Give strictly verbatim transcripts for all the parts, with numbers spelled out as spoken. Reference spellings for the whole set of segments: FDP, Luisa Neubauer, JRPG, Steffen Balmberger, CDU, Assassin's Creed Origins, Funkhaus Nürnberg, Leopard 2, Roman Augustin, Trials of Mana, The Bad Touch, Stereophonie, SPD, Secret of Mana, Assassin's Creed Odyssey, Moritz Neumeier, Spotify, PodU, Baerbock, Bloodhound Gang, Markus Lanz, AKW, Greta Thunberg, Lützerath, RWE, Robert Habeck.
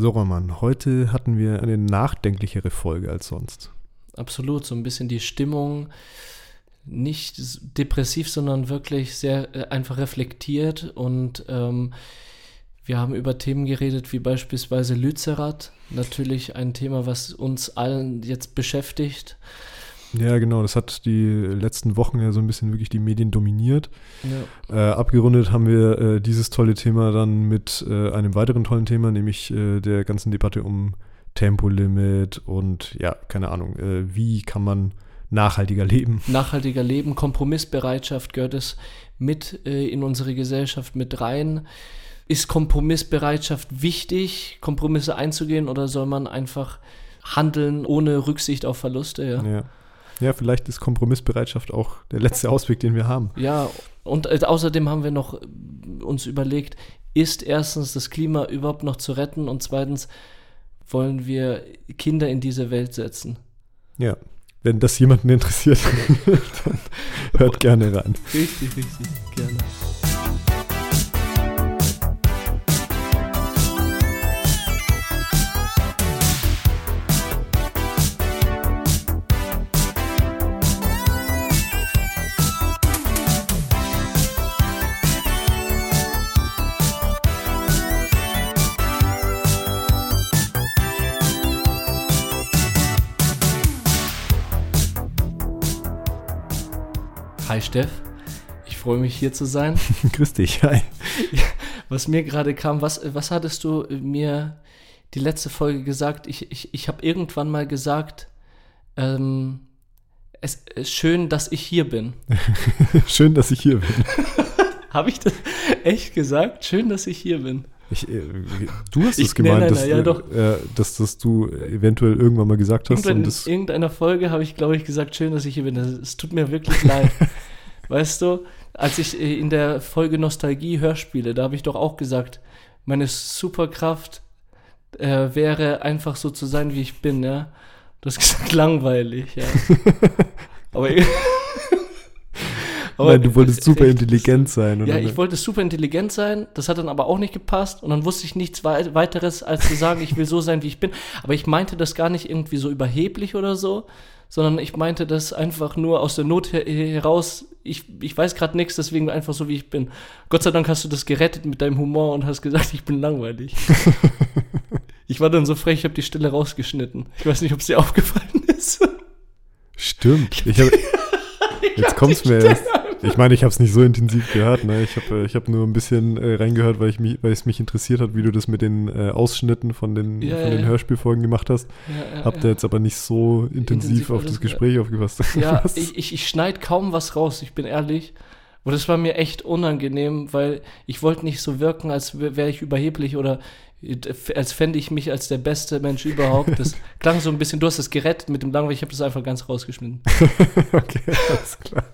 So, Roman, heute hatten wir eine nachdenklichere Folge als sonst. Absolut, so ein bisschen die Stimmung, nicht depressiv, sondern wirklich sehr einfach reflektiert. Und ähm, wir haben über Themen geredet wie beispielsweise Lützerath, natürlich ein Thema, was uns allen jetzt beschäftigt. Ja, genau, das hat die letzten Wochen ja so ein bisschen wirklich die Medien dominiert. Ja. Äh, abgerundet haben wir äh, dieses tolle Thema dann mit äh, einem weiteren tollen Thema, nämlich äh, der ganzen Debatte um Tempolimit und ja, keine Ahnung, äh, wie kann man nachhaltiger leben? Nachhaltiger leben, Kompromissbereitschaft gehört es mit äh, in unsere Gesellschaft mit rein. Ist Kompromissbereitschaft wichtig, Kompromisse einzugehen, oder soll man einfach handeln ohne Rücksicht auf Verluste? Ja. ja. Ja, vielleicht ist Kompromissbereitschaft auch der letzte Ausweg, den wir haben. Ja, und außerdem haben wir noch uns überlegt, ist erstens das Klima überhaupt noch zu retten und zweitens wollen wir Kinder in diese Welt setzen? Ja, wenn das jemanden interessiert, dann hört gerne ran. Richtig, richtig, gerne. Hi Steff, ich freue mich hier zu sein. Grüß dich, hi. Was mir gerade kam, was, was hattest du mir die letzte Folge gesagt? Ich, ich, ich habe irgendwann mal gesagt, ähm, es ist schön, dass ich hier bin. Schön, dass ich hier bin. Habe ich das echt gesagt? Schön, dass ich hier bin. Ich, du hast es gemeint, nein, nein, dass, ja, äh, dass, dass du eventuell irgendwann mal gesagt hast. Irgendwann und das in irgendeiner Folge habe ich, glaube ich, gesagt, schön, dass ich hier bin. Es tut mir wirklich leid. Weißt du, als ich in der Folge Nostalgie Hörspiele, da habe ich doch auch gesagt, meine Superkraft äh, wäre einfach so zu sein, wie ich bin. Ja? Du hast gesagt, langweilig. Ja. Aber Aber Nein, du wolltest super intelligent sein. Oder? Ja, ich wollte super intelligent sein, das hat dann aber auch nicht gepasst und dann wusste ich nichts we- weiteres, als zu sagen, ich will so sein, wie ich bin. Aber ich meinte das gar nicht irgendwie so überheblich oder so, sondern ich meinte das einfach nur aus der Not her- heraus, ich, ich weiß gerade nichts, deswegen einfach so, wie ich bin. Gott sei Dank hast du das gerettet mit deinem Humor und hast gesagt, ich bin langweilig. Ich war dann so frech, ich habe die Stille rausgeschnitten. Ich weiß nicht, ob es dir aufgefallen ist. Stimmt. Ich hab, jetzt kommt's mir erst. Ich meine, ich habe es nicht so intensiv gehört, ne? Ich habe ich hab nur ein bisschen äh, reingehört, weil ich mich, weil es mich interessiert hat, wie du das mit den äh, Ausschnitten von den, ja, von den ja. Hörspielfolgen gemacht hast. Ja, ja, Habt ihr ja. jetzt aber nicht so intensiv, intensiv auf das Gespräch ja. aufgepasst. Ja, ich, ich, ich schneide kaum was raus, ich bin ehrlich. Und das war mir echt unangenehm, weil ich wollte nicht so wirken, als wäre ich überheblich oder als fände ich mich als der beste Mensch überhaupt. Das klang so ein bisschen, du hast es gerettet mit dem Langweil, ich habe das einfach ganz rausgeschnitten. Okay, alles klar.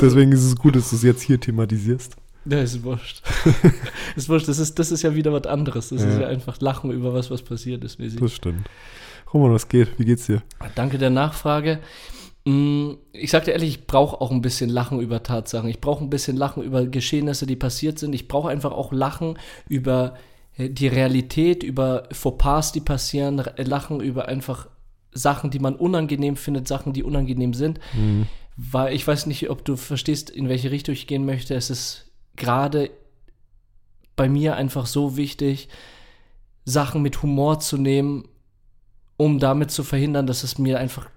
Deswegen ist es gut, dass du es jetzt hier thematisierst. Ja, ist wurscht. ist wurscht. Das ist, das ist ja wieder was anderes. Das ja. ist ja einfach Lachen über was, was passiert ist. Mäßig. Das stimmt. Roman, was geht? Wie geht's dir? Danke der Nachfrage. Ich sag dir ehrlich, ich brauche auch ein bisschen Lachen über Tatsachen. Ich brauche ein bisschen Lachen über Geschehnisse, die passiert sind. Ich brauche einfach auch Lachen über die Realität, über Fauxpas, die passieren. Lachen über einfach Sachen, die man unangenehm findet, Sachen, die unangenehm sind. Mhm. Weil ich weiß nicht, ob du verstehst, in welche Richtung ich gehen möchte. Es ist gerade bei mir einfach so wichtig, Sachen mit Humor zu nehmen, um damit zu verhindern, dass es mir einfach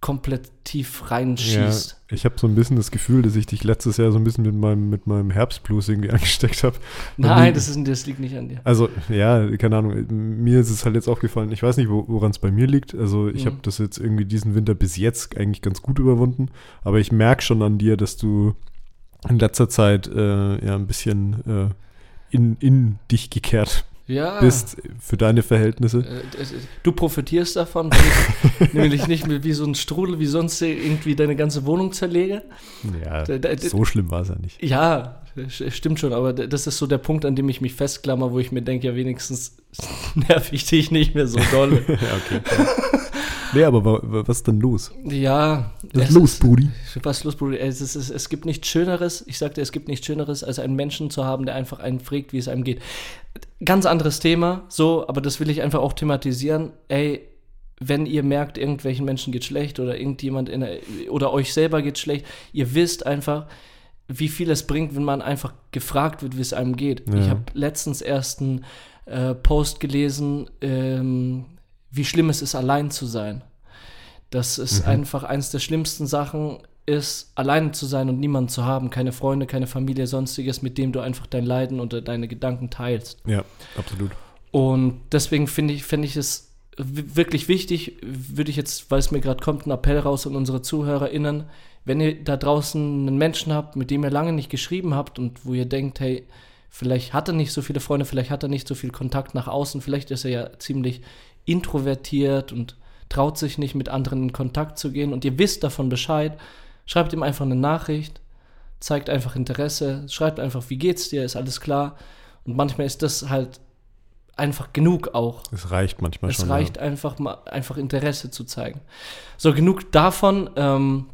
komplett tief reinschießt. Ja, ich habe so ein bisschen das Gefühl, dass ich dich letztes Jahr so ein bisschen mit meinem, mit meinem Herbstblues irgendwie angesteckt habe. Nein, das, ist, das liegt nicht an dir. Also, ja, keine Ahnung. Mir ist es halt jetzt aufgefallen, ich weiß nicht, woran es bei mir liegt. Also, ich mhm. habe das jetzt irgendwie diesen Winter bis jetzt eigentlich ganz gut überwunden. Aber ich merke schon an dir, dass du in letzter Zeit äh, ja ein bisschen äh, in, in dich gekehrt Ja. bist für deine Verhältnisse. Du profitierst davon, weil ich nämlich nicht wie so ein Strudel, wie sonst irgendwie deine ganze Wohnung zerlege. Ja, da, da, so schlimm war es ja nicht. Ja, stimmt schon, aber das ist so der Punkt, an dem ich mich festklammer, wo ich mir denke, ja wenigstens nerv ich dich nicht mehr so doll. Ja, okay. Nee, aber wa- wa- was ist denn los? Ja. Was ist los, Brudi? Was ist los, Brudi? Es, ist, es, es gibt nichts Schöneres, ich sagte, es gibt nichts Schöneres, als einen Menschen zu haben, der einfach einen fragt, wie es einem geht. Ganz anderes Thema, so, aber das will ich einfach auch thematisieren. Ey, wenn ihr merkt, irgendwelchen Menschen geht schlecht oder irgendjemand in der, oder euch selber geht schlecht, ihr wisst einfach, wie viel es bringt, wenn man einfach gefragt wird, wie es einem geht. Ja. Ich habe letztens erst einen äh, Post gelesen, ähm, wie schlimm es ist, allein zu sein. Dass es mhm. einfach eins der schlimmsten Sachen ist, allein zu sein und niemanden zu haben. Keine Freunde, keine Familie, sonstiges, mit dem du einfach dein Leiden oder deine Gedanken teilst. Ja, absolut. Und deswegen finde ich, finde ich es wirklich wichtig, würde ich jetzt, weil es mir gerade kommt, einen Appell raus an unsere ZuhörerInnen, wenn ihr da draußen einen Menschen habt, mit dem ihr lange nicht geschrieben habt und wo ihr denkt, hey, vielleicht hat er nicht so viele Freunde, vielleicht hat er nicht so viel Kontakt nach außen, vielleicht ist er ja ziemlich introvertiert und traut sich nicht, mit anderen in Kontakt zu gehen und ihr wisst davon Bescheid, schreibt ihm einfach eine Nachricht, zeigt einfach Interesse, schreibt einfach, wie geht's dir, ist alles klar, und manchmal ist das halt einfach genug auch. Es reicht manchmal es schon. Es reicht ja. einfach mal, einfach Interesse zu zeigen. So, genug davon. Ähm,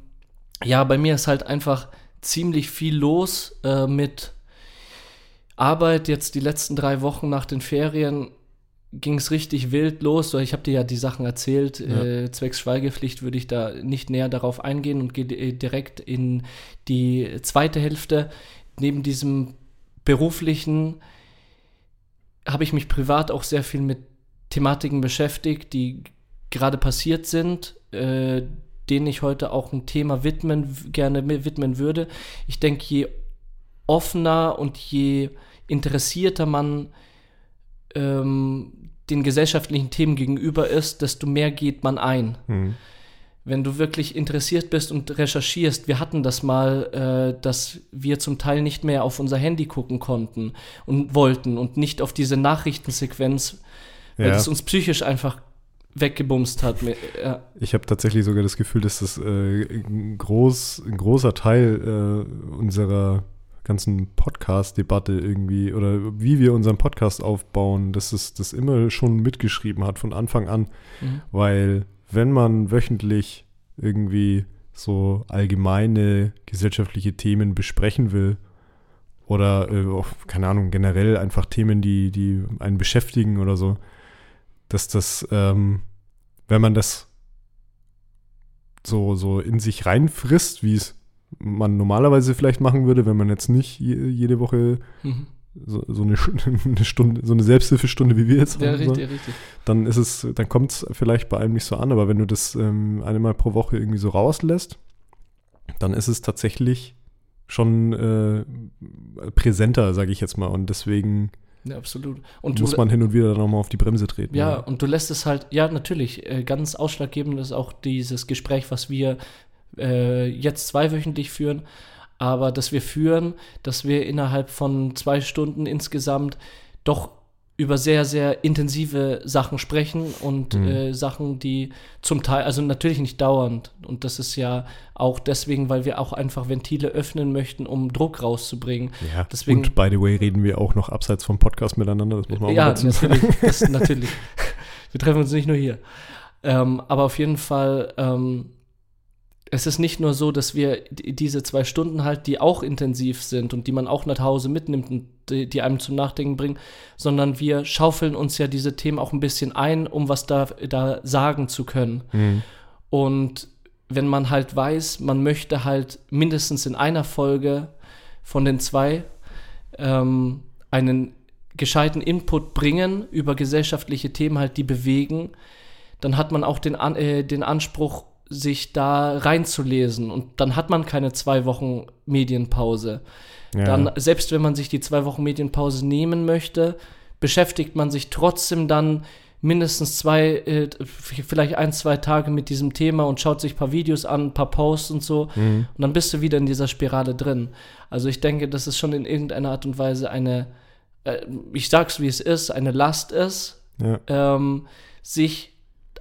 ja, bei mir ist halt einfach ziemlich viel los äh, mit Arbeit. Jetzt die letzten drei Wochen nach den Ferien ging es richtig wild los. So, ich habe dir ja die Sachen erzählt. Ja. Äh, zwecks Schweigepflicht würde ich da nicht näher darauf eingehen und gehe äh, direkt in die zweite Hälfte. Neben diesem beruflichen habe ich mich privat auch sehr viel mit Thematiken beschäftigt, die gerade passiert sind, äh, denen ich heute auch ein Thema widmen, gerne widmen würde. Ich denke, je offener und je interessierter man ähm, den gesellschaftlichen Themen gegenüber ist, desto mehr geht man ein. Mhm. Wenn du wirklich interessiert bist und recherchierst, wir hatten das mal, äh, dass wir zum Teil nicht mehr auf unser Handy gucken konnten und wollten und nicht auf diese Nachrichtensequenz, weil ja. das uns psychisch einfach weggebumst hat. Ja. Ich habe tatsächlich sogar das Gefühl, dass das äh, ein, groß, ein großer Teil äh, unserer ganzen Podcast-Debatte irgendwie oder wie wir unseren Podcast aufbauen, dass es das immer schon mitgeschrieben hat von Anfang an, mhm. weil wenn man wöchentlich irgendwie so allgemeine gesellschaftliche Themen besprechen will oder, äh, auch, keine Ahnung, generell einfach Themen, die, die einen beschäftigen oder so, dass das, ähm, wenn man das so, so in sich reinfrisst, wie es man normalerweise vielleicht machen würde, wenn man jetzt nicht je, jede Woche mhm. So, so eine, eine Stunde, so eine Selbsthilfestunde, wie wir jetzt ja, haben. Richtig, so. richtig. Dann ist es, dann kommt es vielleicht bei einem nicht so an, aber wenn du das ähm, einmal pro Woche irgendwie so rauslässt, dann ist es tatsächlich schon äh, präsenter, sage ich jetzt mal. Und deswegen ja, absolut. Und muss du, man hin und wieder dann nochmal auf die Bremse treten. Ja, ja, und du lässt es halt, ja, natürlich, äh, ganz ausschlaggebend ist auch dieses Gespräch, was wir äh, jetzt zweiwöchentlich führen. Aber dass wir führen, dass wir innerhalb von zwei Stunden insgesamt doch über sehr, sehr intensive Sachen sprechen und mhm. äh, Sachen, die zum Teil, also natürlich nicht dauernd. Und das ist ja auch deswegen, weil wir auch einfach Ventile öffnen möchten, um Druck rauszubringen. Ja, deswegen, und by the way reden wir auch noch abseits vom Podcast miteinander, das muss man auch ja, mal dazu sagen. Natürlich, das, natürlich. Wir treffen uns nicht nur hier. Ähm, aber auf jeden Fall ähm, es ist nicht nur so, dass wir diese zwei Stunden halt, die auch intensiv sind und die man auch nach Hause mitnimmt und die, die einem zum Nachdenken bringen, sondern wir schaufeln uns ja diese Themen auch ein bisschen ein, um was da, da sagen zu können. Mhm. Und wenn man halt weiß, man möchte halt mindestens in einer Folge von den zwei ähm, einen gescheiten Input bringen über gesellschaftliche Themen halt, die bewegen, dann hat man auch den, äh, den Anspruch, sich da reinzulesen, und dann hat man keine zwei Wochen Medienpause. Ja. Dann, selbst wenn man sich die zwei Wochen Medienpause nehmen möchte, beschäftigt man sich trotzdem dann mindestens zwei, äh, vielleicht ein, zwei Tage mit diesem Thema und schaut sich ein paar Videos an, ein paar Posts und so, mhm. und dann bist du wieder in dieser Spirale drin. Also ich denke, das ist schon in irgendeiner Art und Weise eine, äh, ich sag's wie es ist, eine Last ist, ja. ähm, sich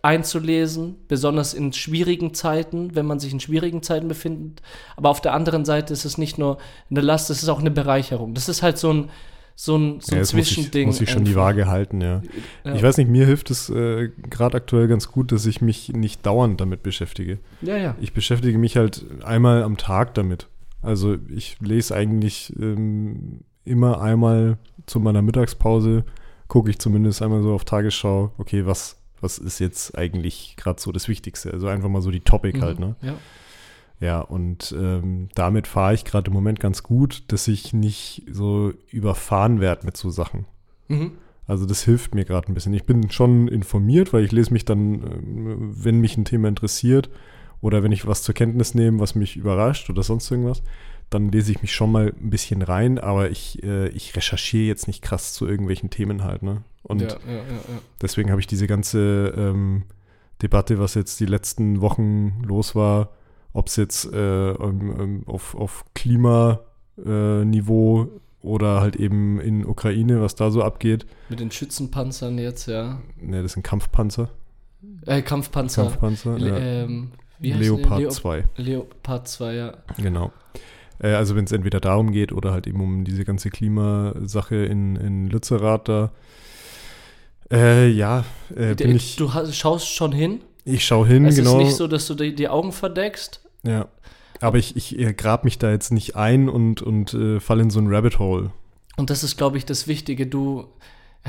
einzulesen, besonders in schwierigen Zeiten, wenn man sich in schwierigen Zeiten befindet. Aber auf der anderen Seite ist es nicht nur eine Last, es ist auch eine Bereicherung. Das ist halt so ein, so ein, so ein ja, Zwischending. Muss ich, muss ich schon die Waage halten, ja. ja. Ich weiß nicht, mir hilft es äh, gerade aktuell ganz gut, dass ich mich nicht dauernd damit beschäftige. Ja, ja. Ich beschäftige mich halt einmal am Tag damit. Also ich lese eigentlich ähm, immer einmal zu meiner Mittagspause, gucke ich zumindest einmal so auf Tagesschau, okay, was, was ist jetzt eigentlich gerade so das Wichtigste? Also einfach mal so die Topic mhm, halt, ne? Ja. Ja, und ähm, damit fahre ich gerade im Moment ganz gut, dass ich nicht so überfahren werde mit so Sachen. Mhm. Also das hilft mir gerade ein bisschen. Ich bin schon informiert, weil ich lese mich dann, wenn mich ein Thema interessiert oder wenn ich was zur Kenntnis nehme, was mich überrascht oder sonst irgendwas, dann lese ich mich schon mal ein bisschen rein, aber ich, äh, ich recherchiere jetzt nicht krass zu irgendwelchen Themen halt, ne? Und ja, ja, ja, ja. deswegen habe ich diese ganze ähm, Debatte, was jetzt die letzten Wochen los war, ob es jetzt äh, um, um, auf, auf Klimaniveau oder halt eben in Ukraine, was da so abgeht. Mit den Schützenpanzern jetzt, ja. Ne, das sind Kampfpanzer. Äh, Kampfpanzer. Kampfpanzer, Le- ja. ähm, wie heißt Leopard Leop- zwei. Leopard zwei, ja. Genau. Äh, also wenn es entweder darum geht oder halt eben um diese ganze Klimasache in, in Lützerath da. Äh, ja, äh, bin ich... Du hast, schaust schon hin? Ich schaue hin, es genau. Es ist nicht so, dass du die, die Augen verdeckst. Ja, aber ich, ich grab mich da jetzt nicht ein und, und äh, falle in so ein Rabbit Hole. Und das ist, glaube ich, das Wichtige. Du,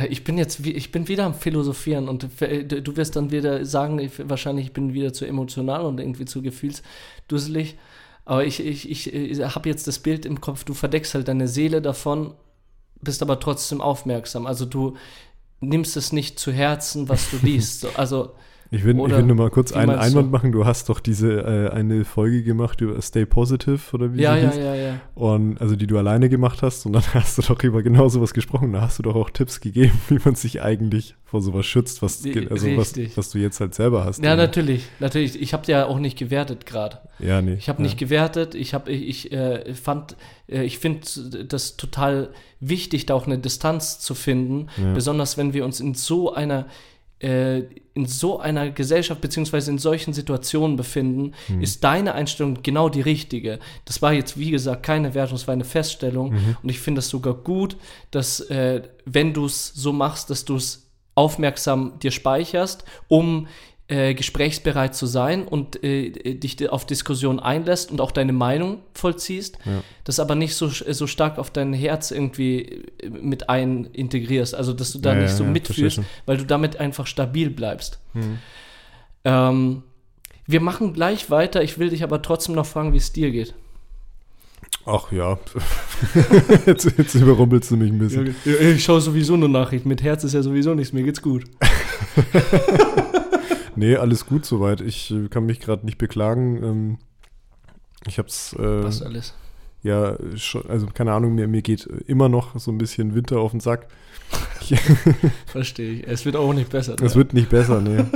ich bin jetzt, ich bin wieder am Philosophieren und du wirst dann wieder sagen, ich, wahrscheinlich ich bin wieder zu emotional und irgendwie zu gefühlsdusselig. Aber ich, ich, ich, ich habe jetzt das Bild im Kopf, du verdeckst halt deine Seele davon, bist aber trotzdem aufmerksam. Also du nimmst es nicht zu Herzen, was du liest. Also Ich will, ich will nur mal kurz einen Einwand machen. Du hast doch diese äh, eine Folge gemacht über Stay Positive oder wie ja, sie ja, hieß. Ja, ja, ja. Und also die du alleine gemacht hast und dann hast du doch über genau sowas gesprochen. Da hast du doch auch Tipps gegeben, wie man sich eigentlich vor sowas schützt, was, also was, was du jetzt halt selber hast. Ja, ja. natürlich, natürlich. Ich habe ja auch nicht gewertet gerade. Ja, nee. Ich habe ja. nicht gewertet. Ich habe, ich, ich äh, fand, äh, ich finde das total wichtig, da auch eine Distanz zu finden, ja. besonders wenn wir uns in so einer in so einer Gesellschaft beziehungsweise in solchen Situationen befinden, mhm. ist deine Einstellung genau die richtige. Das war jetzt, wie gesagt, keine Wertung, es war eine Feststellung. Mhm. Und ich finde das sogar gut, dass äh, wenn du es so machst, dass du es aufmerksam dir speicherst, um äh, gesprächsbereit zu sein und äh, dich auf Diskussionen einlässt und auch deine Meinung vollziehst, ja. das aber nicht so, so stark auf dein Herz irgendwie mit ein integrierst, also dass du da ja, nicht so ja, mitfühlst, weil du damit einfach stabil bleibst. Mhm. Ähm, wir machen gleich weiter, ich will dich aber trotzdem noch fragen, wie es dir geht. Ach ja, jetzt, jetzt überrumpelst du mich ein bisschen. Ja, ich schaue sowieso nur Nachrichten, mit Herz ist ja sowieso nichts, mir geht's gut. Nee, alles gut soweit, ich kann mich gerade nicht beklagen, ähm, ich hab's... Äh, Was alles? Ja, schon, also keine Ahnung, mir, mir geht immer noch so ein bisschen Winter auf den Sack. Verstehe ich. Es wird auch nicht besser. Es ne? wird nicht besser, ne.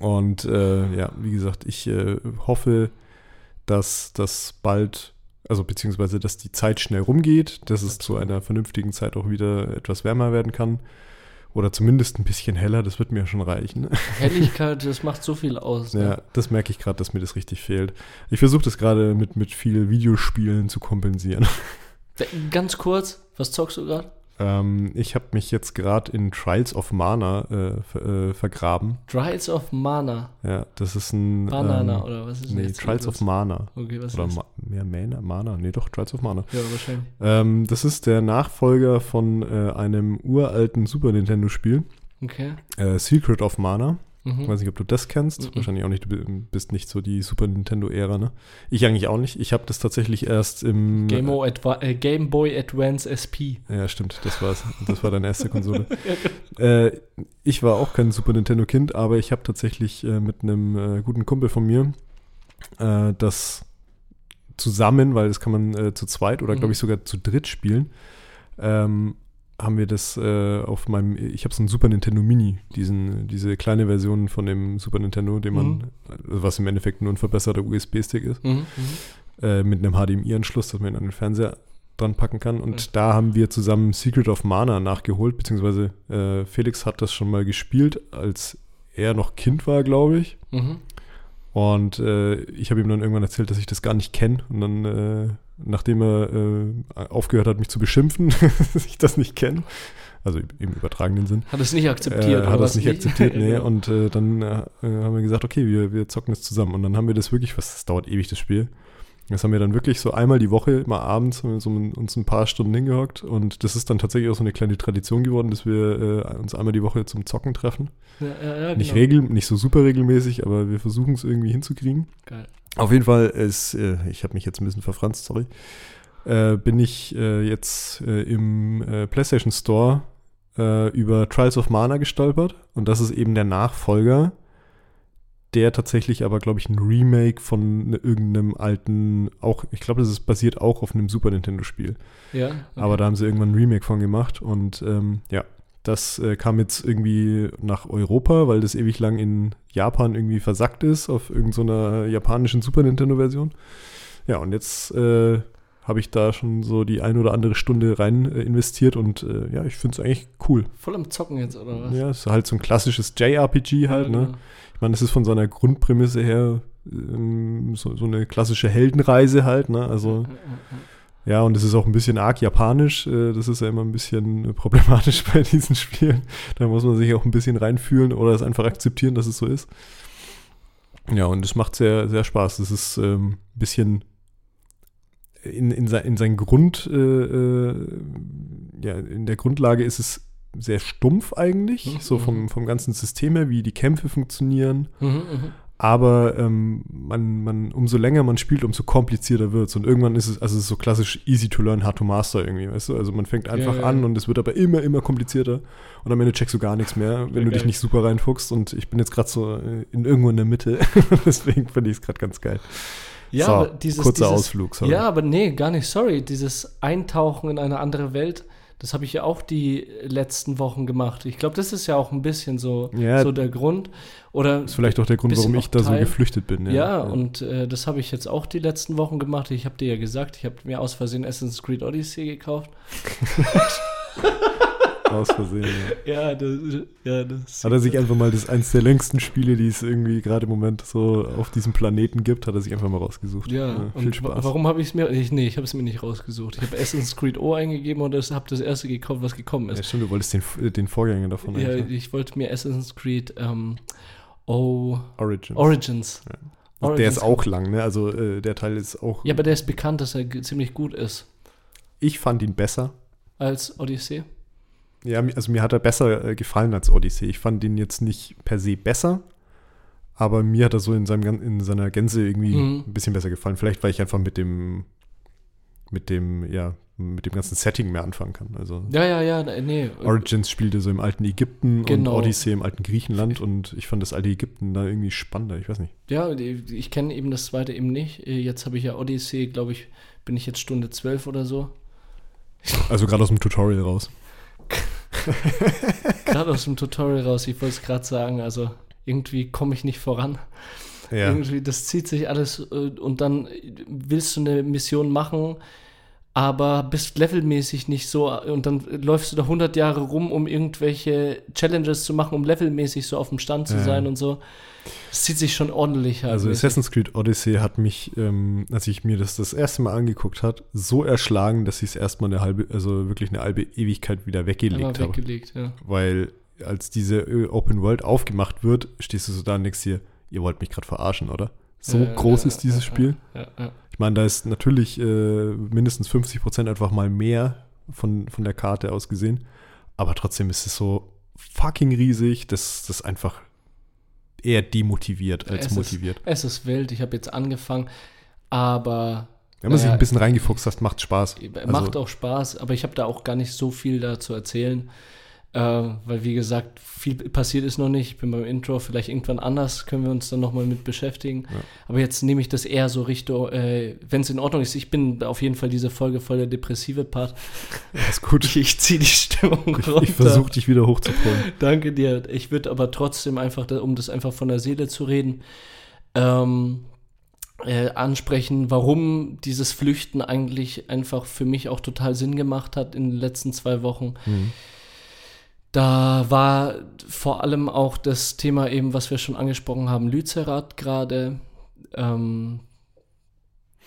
Und äh, ja, wie gesagt, ich äh, hoffe, dass das bald, also beziehungsweise, dass die Zeit schnell rumgeht, dass es zu einer vernünftigen Zeit auch wieder etwas wärmer werden kann. Oder zumindest ein bisschen heller, das wird mir schon reichen. Helligkeit, das macht so viel aus. Ne? Ja, das merke ich gerade, dass mir das richtig fehlt. Ich versuche das gerade mit, mit viel Videospielen zu kompensieren. Ganz kurz, was zockst du gerade? Ähm, ich habe mich jetzt gerade in Trials of Mana äh, ver, äh, vergraben. Trials of Mana? Ja, das ist ein... Banana ähm, oder was ist das? Nee, jetzt Trials of Mana. Okay, was oder ist das? Oder Ma- Mana? Mana? Nee, doch, Trials of Mana. Ja, wahrscheinlich. Ähm, das ist der Nachfolger von äh, einem uralten Super Nintendo-Spiel. Okay. Äh, Secret of Mana. Mhm. Ich weiß nicht, ob du das kennst. Mhm. Wahrscheinlich auch nicht. Du bist nicht so die Super Nintendo-Ära, ne? Ich eigentlich auch nicht. Ich habe das tatsächlich erst im Game, o- Adva- äh, Game Boy Advance S P. Ja, stimmt. Das war's. Das war deine erste Konsole. äh, ich war auch kein Super Nintendo-Kind, aber ich habe tatsächlich äh, mit einem äh, guten Kumpel von mir äh, das zusammen, weil das kann man äh, zu zweit oder mhm. glaube ich sogar zu dritt spielen, ähm, haben wir das äh, auf meinem, ich habe so einen Super Nintendo Mini, diesen, diese kleine Version von dem Super Nintendo, den man, mhm. was im Endeffekt nur ein verbesserter U S B-Stick ist, mhm. äh, mit einem H D M I-Anschluss, dass man ihn an den Fernseher dran packen kann. Und okay. da haben wir zusammen Secret of Mana nachgeholt, beziehungsweise äh, Felix hat das schon mal gespielt, als er noch Kind war, glaube ich. Mhm. Und äh, ich habe ihm dann irgendwann erzählt, dass ich das gar nicht kenne. Und dann, äh, nachdem er äh, aufgehört hat, mich zu beschimpfen, dass ich das nicht kenne, also im übertragenen Sinn. Hat es nicht akzeptiert. Äh, hat es nicht akzeptiert, nee. Und äh, dann äh, haben wir gesagt, okay, wir, wir zocken das zusammen. Und dann haben wir das wirklich, was, das dauert ewig, das Spiel. Das haben wir dann wirklich so einmal die Woche, mal abends, haben wir so uns ein paar Stunden hingehockt. Und das ist dann tatsächlich auch so eine kleine Tradition geworden, dass wir äh, uns einmal die Woche zum Zocken treffen. Ja, ja, ja, nicht, genau. regel, nicht so super regelmäßig, aber wir versuchen es irgendwie hinzukriegen. Geil. Auf jeden Fall, ist, äh, ich habe mich jetzt ein bisschen verfranst, sorry, äh, bin ich äh, jetzt äh, im äh, PlayStation Store äh, über Trials of Mana gestolpert. Und das ist eben der Nachfolger, der tatsächlich aber, glaube ich, ein Remake von ne, irgendeinem alten, auch, ich glaube, das ist basiert auch auf einem Super Nintendo-Spiel. Ja. Okay. Aber da haben sie irgendwann ein Remake von gemacht und ähm, ja, das äh, kam jetzt irgendwie nach Europa, weil das ewig lang in Japan irgendwie versackt ist, auf irgendeiner so japanischen Super Nintendo-Version. Ja, und jetzt äh, habe ich da schon so die ein oder andere Stunde rein äh, investiert und äh, ja, ich finde es eigentlich cool. Voll am Zocken jetzt, oder was? Ja, ist halt so ein klassisches J R P G halt, ja, ne? Genau. Ich meine, das ist von seiner Grundprämisse her ähm, so, so eine klassische Heldenreise halt, ne? Also, ja, und es ist auch ein bisschen arg japanisch. Äh, das ist ja immer ein bisschen problematisch bei diesen Spielen. Da muss man sich auch ein bisschen reinfühlen oder es einfach akzeptieren, dass es so ist. Ja, und es macht sehr, sehr Spaß. Es ist ähm, ein bisschen in, in, se- in seinen Grund, äh, äh, ja, in der Grundlage ist es sehr stumpf eigentlich, mhm, so vom, vom ganzen System her, wie die Kämpfe funktionieren. Mhm, aber ähm, man, man, umso länger man spielt, umso komplizierter wird es. Und irgendwann ist es, also es ist so klassisch easy to learn, hard to master irgendwie, weißt du? Also man fängt einfach ja, ja, an und es wird aber immer, immer komplizierter. Und am Ende checkst du gar nichts mehr, wenn ja, du dich nicht super reinfuchst. Und ich bin jetzt gerade so in, irgendwo in der Mitte. Deswegen finde ich es gerade ganz geil. Ja, so, aber dieses, kurzer dieses, Ausflug, sorry. Ja, aber nee, gar nicht, sorry. Dieses Eintauchen in eine andere Welt, das habe ich ja auch die letzten Wochen gemacht. Ich glaube, das ist ja auch ein bisschen so, ja, so der Grund. Oder ist vielleicht auch der Grund, warum ich da so geflüchtet bin. Ja, ja, ja. Und äh, das habe ich jetzt auch die letzten Wochen gemacht. Ich habe dir ja gesagt, ich habe mir aus Versehen Assassin's Creed Odyssey gekauft. Aus Versehen, ja. Ja, das, ja das hat er sich einfach mal, das ist eines der längsten Spiele, die es irgendwie gerade im Moment so auf diesem Planeten gibt, hat er sich einfach mal rausgesucht. Ja, ja, viel und Spaß. W- warum habe ich es mir, ich, nee, ich habe es mir nicht rausgesucht. Ich habe Assassin's Creed O eingegeben und habe das erste gekauft, was gekommen ist. Ja, stimmt, du wolltest den, den Vorgänger davon ja, eigentlich. Ja, ich wollte mir Assassin's Creed ähm, O... Origins. Origins. Ja. Und Origins. Der ist auch lang, ne? Also äh, der Teil ist auch... Ja, aber der ist bekannt, dass er g- ziemlich gut ist. Ich fand ihn besser. Als Odyssey? Ja, also mir hat er besser gefallen als Odyssey. Ich fand ihn jetzt nicht per se besser, aber mir hat er so in, seinem, in seiner Gänze irgendwie mhm. ein bisschen besser gefallen. Vielleicht, weil ich einfach mit dem, mit dem, ja, mit dem ganzen Setting mehr anfangen kann. Also ja, ja, ja, nee. Origins spielte so im alten Ägypten, genau, und Odyssey im alten Griechenland und ich fand das alte Ägypten da irgendwie spannender, ich weiß nicht. Ja, ich kenne eben das zweite eben nicht. Jetzt habe ich ja Odyssey, glaube ich, bin ich jetzt Stunde zwölf oder so. Also gerade aus dem Tutorial raus. Gerade aus dem Tutorial raus, ich wollte es gerade sagen, also irgendwie komme ich nicht voran. Ja. Irgendwie, das zieht sich alles und dann willst du eine Mission machen, aber bist levelmäßig nicht so und dann läufst du da hundert Jahre rum, um irgendwelche Challenges zu machen, um levelmäßig so auf dem Stand zu ja. sein und so. Das zieht sich schon ordentlich an. Also Assassin's Creed Odyssey hat mich, ähm, als ich mir das das erste Mal angeguckt habe, so erschlagen, dass ich es erstmal eine halbe, also wirklich eine halbe Ewigkeit wieder weggelegt habe. Weggelegt, ja. Weil als diese Open World aufgemacht wird, stehst du so da und denkst dir, ihr wollt mich gerade verarschen, oder? So äh, groß äh, ist dieses äh, Spiel. Äh, äh. Ich meine, da ist natürlich äh, mindestens fünfzig Prozent einfach mal mehr von, von der Karte aus gesehen. Aber trotzdem ist es so fucking riesig, dass das einfach eher demotiviert als es motiviert. Ist, es ist wild, ich habe jetzt angefangen, aber wenn man naja, sich ein bisschen reingefuchst hat, macht Spaß. Macht also auch Spaß, aber ich habe da auch gar nicht so viel da zu erzählen, äh, weil wie gesagt, viel passiert ist noch nicht. Ich bin beim Intro, vielleicht irgendwann anders können wir uns dann nochmal mit beschäftigen. Ja. Aber jetzt nehme ich das eher so Richtung, äh, wenn es in Ordnung ist, ich bin auf jeden Fall diese Folge voll der depressive Part. Das ist gut. Ich, ich ziehe die Stimmung runter. Ich, ich versuche dich wieder hochzukommen. Danke dir. Ich würde aber trotzdem einfach, um das einfach von der Seele zu reden, ähm, äh, ansprechen, warum dieses Flüchten eigentlich einfach für mich auch total Sinn gemacht hat in den letzten zwei Wochen. Mhm. Da war vor allem auch das Thema eben, was wir schon angesprochen haben, Lützerath gerade ähm,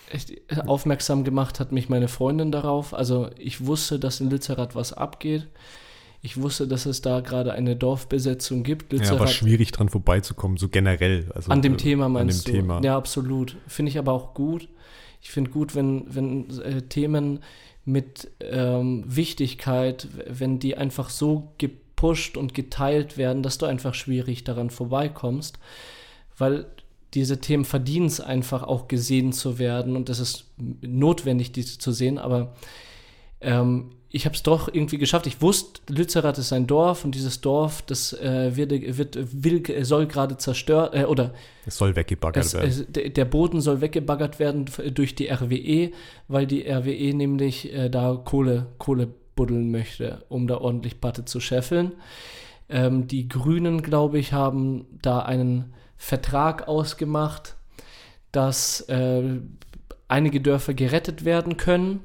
echt aufmerksam gemacht hat mich meine Freundin darauf. Also ich wusste, dass in Lützerath was abgeht. Ich wusste, dass es da gerade eine Dorfbesetzung gibt. Lützerath, ja, war schwierig dran vorbeizukommen, so generell. Also, an dem äh, Thema meinst an dem du? Thema. Ja, absolut. Finde ich aber auch gut. Ich finde gut, wenn, wenn äh, Themen mit ähm, Wichtigkeit, wenn die einfach so gepusht und geteilt werden, dass du einfach schwierig daran vorbeikommst, weil diese Themen verdienen es einfach auch gesehen zu werden und es ist notwendig, diese zu sehen, aber ähm, ich habe es doch irgendwie geschafft. Ich wusste, Lützerath ist ein Dorf und dieses Dorf, das äh, wird, wird, will, soll gerade zerstört äh, oder es soll weggebaggert es, werden. Es, der Boden soll weggebaggert werden durch die R W E, weil die R W E nämlich äh, da Kohle, Kohle buddeln möchte, um da ordentlich Patte zu scheffeln. Ähm, die Grünen, glaube ich, haben da einen Vertrag ausgemacht, dass äh, einige Dörfer gerettet werden können.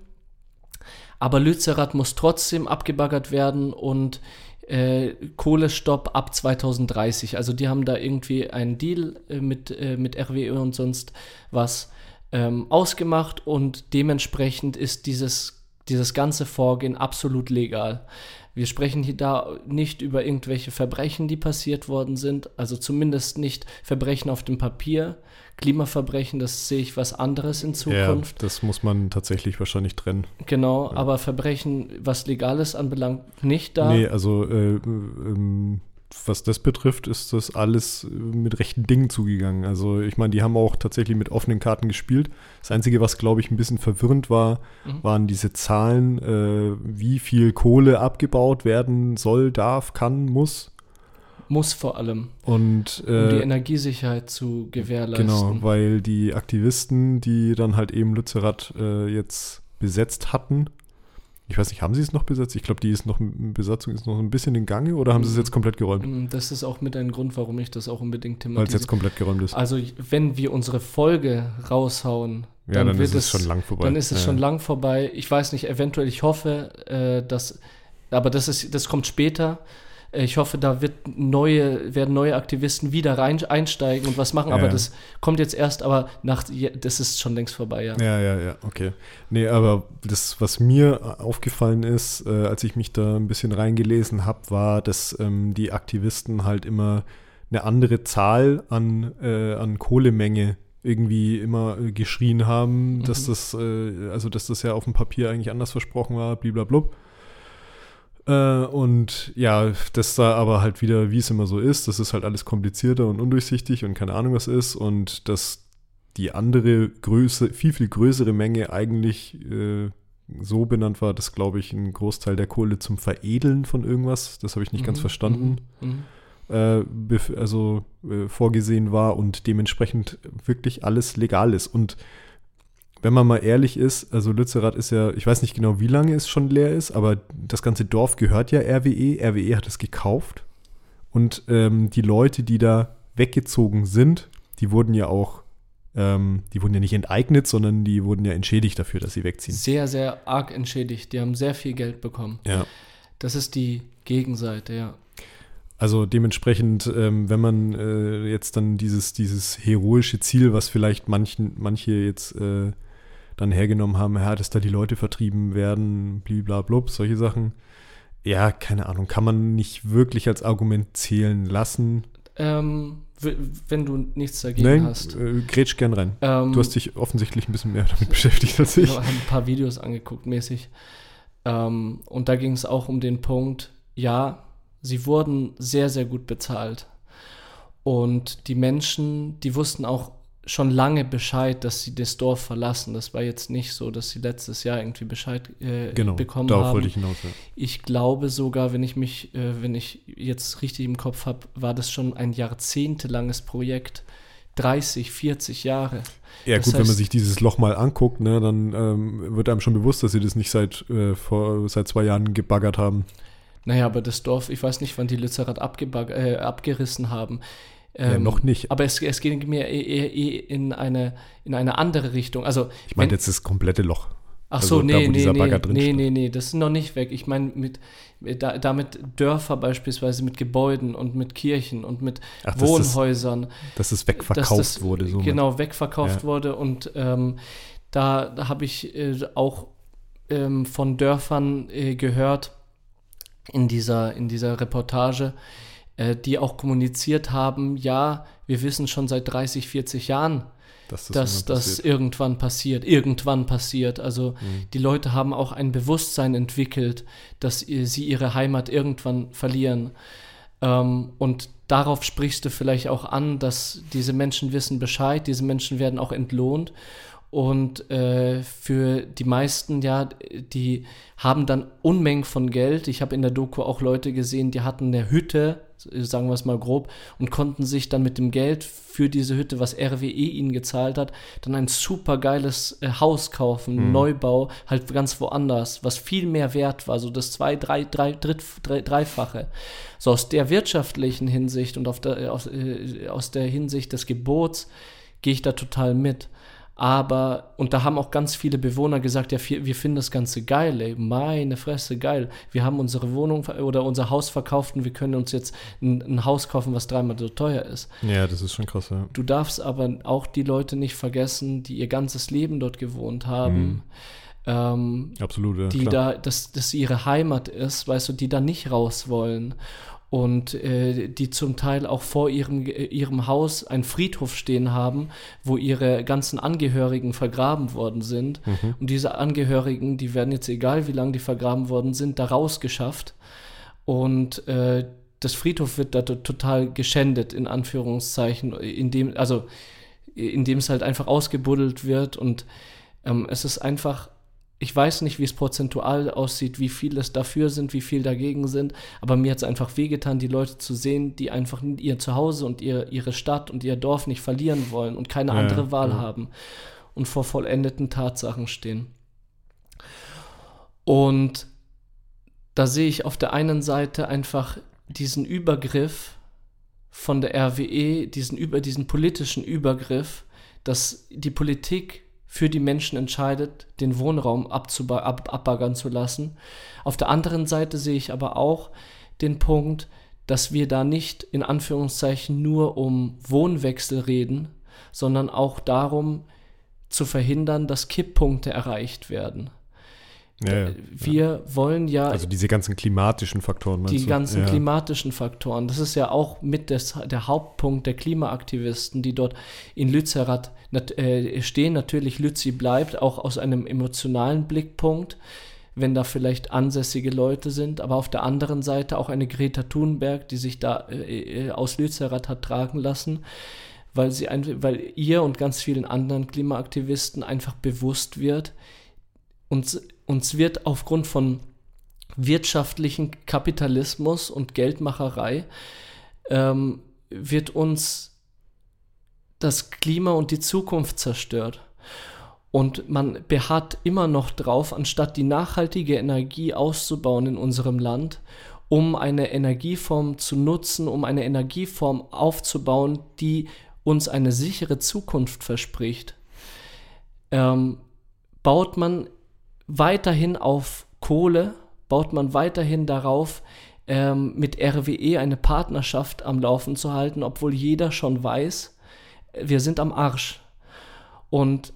Aber Lützerath muss trotzdem abgebaggert werden und äh, Kohlestopp ab zwanzig dreißig. Also die haben da irgendwie einen Deal äh, mit, äh, mit R W E und sonst was ähm, ausgemacht und dementsprechend ist dieses, dieses ganze Vorgehen absolut legal. Wir sprechen hier da nicht über irgendwelche Verbrechen, die passiert worden sind, also zumindest nicht Verbrechen auf dem Papier. Klimaverbrechen, das sehe ich was anderes in Zukunft. Ja, das muss man tatsächlich wahrscheinlich trennen. Genau, ja. Aber Verbrechen, was Legales anbelangt, nicht da. Nee, also äh, ähm, was das betrifft, ist das alles mit rechten Dingen zugegangen. Also ich meine, die haben auch tatsächlich mit offenen Karten gespielt. Das Einzige, was, glaube ich, ein bisschen verwirrend war, mhm. waren diese Zahlen, äh, wie viel Kohle abgebaut werden soll, darf, kann, muss. Muss vor allem, und, äh, um die Energiesicherheit zu gewährleisten. Genau, weil die Aktivisten, die dann halt eben Lützerath äh, jetzt besetzt hatten, ich weiß nicht, haben sie es noch besetzt? Ich glaube, die ist noch, Besatzung ist noch ein bisschen in Gange, oder haben sie es jetzt komplett geräumt? Das ist auch mit ein Grund, warum ich das auch unbedingt thematisiere. Weil es jetzt komplett geräumt ist. Also, wenn wir unsere Folge raushauen, ja, dann, dann wird ist es schon lang vorbei. Dann ist es ja. schon lang vorbei. Ich weiß nicht, eventuell, ich hoffe, äh, dass, aber das ist, das kommt später. Ich hoffe, da wird neue, werden neue Aktivisten wieder rein, einsteigen und was machen. Aber ja, das kommt jetzt erst, aber nach, das ist schon längst vorbei, ja. Ja, ja, ja, okay. Nee, aber das, was mir aufgefallen ist, äh, als ich mich da ein bisschen reingelesen habe, war, dass ähm, die Aktivisten halt immer eine andere Zahl an, äh, an Kohlemenge irgendwie immer äh, geschrien haben, mhm. dass das, äh, also dass das ja auf dem Papier eigentlich anders versprochen war, blablabla. Und ja, das da aber halt wieder, wie es immer so ist, das ist halt alles komplizierter und undurchsichtig und keine Ahnung was ist und dass die andere Größe, viel, viel größere Menge eigentlich äh, so benannt war, dass, glaube ich, ein Großteil der Kohle zum Veredeln von irgendwas, das habe ich nicht mhm. ganz verstanden, mhm. äh, bef- also äh, vorgesehen war und dementsprechend wirklich alles legal ist. Und wenn man mal ehrlich ist, also Lützerath ist ja, ich weiß nicht genau, wie lange es schon leer ist, aber das ganze Dorf gehört ja R W E. R W E hat es gekauft. Und ähm, die Leute, die da weggezogen sind, die wurden ja auch, ähm, die wurden ja nicht enteignet, sondern die wurden ja entschädigt dafür, dass sie wegziehen. Sehr, sehr arg entschädigt. Die haben sehr viel Geld bekommen. Ja. Das ist die Gegenseite, ja. Also dementsprechend, ähm, wenn man äh, jetzt dann dieses, dieses heroische Ziel, was vielleicht manchen, manche jetzt äh, dann hergenommen haben, ja, dass da die Leute vertrieben werden, bliblablub, solche Sachen. Ja, keine Ahnung, kann man nicht wirklich als Argument zählen lassen. Ähm, w- wenn du nichts dagegen Nein, hast. Äh, grätsch gern rein. Ähm, du hast dich offensichtlich ein bisschen mehr damit beschäftigt als ich. Ich habe ein paar Videos angeguckt, mäßig. Ähm, und da ging es auch um den Punkt, ja, sie wurden sehr, sehr gut bezahlt. Und die Menschen, die wussten auch schon lange Bescheid, dass sie das Dorf verlassen. Das war jetzt nicht so, dass sie letztes Jahr irgendwie Bescheid äh, genau, bekommen haben. Genau, darauf wollte ich hinaus. Ja. Ich glaube sogar, wenn ich mich, äh, wenn ich jetzt richtig im Kopf habe, war das schon ein jahrzehntelanges Projekt. dreißig, vierzig Jahre. Ja, das gut, heißt, wenn man sich dieses Loch mal anguckt, ne, dann ähm, wird einem schon bewusst, dass sie das nicht seit, äh, vor, seit zwei Jahren gebaggert haben. Naja, aber das Dorf, ich weiß nicht, wann die Lützerath abgebag- äh, abgerissen haben. Ähm, ja, noch nicht. Aber es, es geht mir eher, eher in, eine, in eine andere Richtung. Also, ich meine jetzt das komplette Loch. Ach so, also, nee, da, wo nee, dieser Bagger nee, drin nee, steht. nee, nee, das ist noch nicht weg. Ich meine, mit, da, damit Dörfer beispielsweise, mit Gebäuden und mit Kirchen und mit Ach, Wohnhäusern. Dass das, dass das wegverkauft dass das, wurde. So genau, mit. wegverkauft ja. wurde. Und ähm, da, da habe ich äh, auch ähm, von Dörfern äh, gehört in dieser, in dieser Reportage, äh, die auch kommuniziert haben, ja, wir wissen schon seit dreißig, vierzig Jahren, dass das, dass das irgendwann passiert, irgendwann passiert. Also mhm. die Leute haben auch ein Bewusstsein entwickelt, dass sie ihre Heimat irgendwann verlieren. Ähm, und darauf sprichst du vielleicht auch an, dass diese Menschen wissen Bescheid, diese Menschen werden auch entlohnt. Und äh, für die meisten, ja, die haben dann Unmengen von Geld. Ich habe in der Doku auch Leute gesehen, die hatten eine Hütte, sagen wir es mal grob, und konnten sich dann mit dem Geld für diese Hütte, was R W E ihnen gezahlt hat, dann ein super geiles äh, Haus kaufen, mhm. Neubau, halt ganz woanders, was viel mehr wert war, so das zwei-, drei-, drei-, dritt-, drei-, dreifache. So aus der wirtschaftlichen Hinsicht und auf der, aus, äh, aus der Hinsicht des Gebots gehe ich da total mit. Aber, und da haben auch ganz viele Bewohner gesagt, ja, wir finden das Ganze geil, ey, meine Fresse, geil. Wir haben unsere Wohnung oder unser Haus verkauft und wir können uns jetzt ein, ein Haus kaufen, was dreimal so teuer ist. Ja, das ist schon krass, ja. Du darfst aber auch die Leute nicht vergessen, die ihr ganzes Leben dort gewohnt haben. Mhm. Ähm, Absolut, ja, die klar. da, dass das ihre Heimat ist, weißt du, die da nicht raus wollen. Und äh, die zum Teil auch vor ihrem, ihrem Haus einen Friedhof stehen haben, wo ihre ganzen Angehörigen vergraben worden sind. Mhm. Und diese Angehörigen, die werden jetzt, egal wie lange die vergraben worden sind, da rausgeschafft. Und äh, das Friedhof wird da total geschändet, in Anführungszeichen, indem, also indem es halt einfach ausgebuddelt wird. Und ähm, es ist einfach... Ich weiß nicht, wie es prozentual aussieht, wie viel es dafür sind, wie viel dagegen sind, aber mir hat es einfach wehgetan, die Leute zu sehen, die einfach ihr Zuhause und ihr, ihre Stadt und ihr Dorf nicht verlieren wollen und keine ja, andere Wahl ja. haben und vor vollendeten Tatsachen stehen. Und da sehe ich auf der einen Seite einfach diesen Übergriff von der R W E, diesen, über, diesen politischen Übergriff, dass die Politik für die Menschen entscheidet, den Wohnraum abzuba- ab- abbaggern zu lassen. Auf der anderen Seite sehe ich aber auch den Punkt, dass wir da nicht in Anführungszeichen nur um Wohnwechsel reden, sondern auch darum zu verhindern, dass Kipppunkte erreicht werden. Ja, wir ja. wollen ja... Also diese ganzen klimatischen Faktoren, meinst du? Die ganzen ja. klimatischen Faktoren. Das ist ja auch mit des, der Hauptpunkt der Klimaaktivisten, die dort in Lützerath nat- äh, stehen. Natürlich, Lützi bleibt, auch aus einem emotionalen Blickpunkt, wenn da vielleicht ansässige Leute sind. Aber auf der anderen Seite auch eine Greta Thunberg, die sich da äh, aus Lützerath hat tragen lassen, weil, sie ein, weil ihr und ganz vielen anderen Klimaaktivisten einfach bewusst wird, uns... Uns wird aufgrund von wirtschaftlichen Kapitalismus und Geldmacherei, ähm, wird uns das Klima und die Zukunft zerstört. Und man beharrt immer noch drauf, anstatt die nachhaltige Energie auszubauen in unserem Land, um eine Energieform zu nutzen, um eine Energieform aufzubauen, die uns eine sichere Zukunft verspricht. Ähm, baut man weiterhin auf Kohle, baut man weiterhin darauf, ähm, mit R W E eine Partnerschaft am Laufen zu halten, obwohl jeder schon weiß, wir sind am Arsch. Und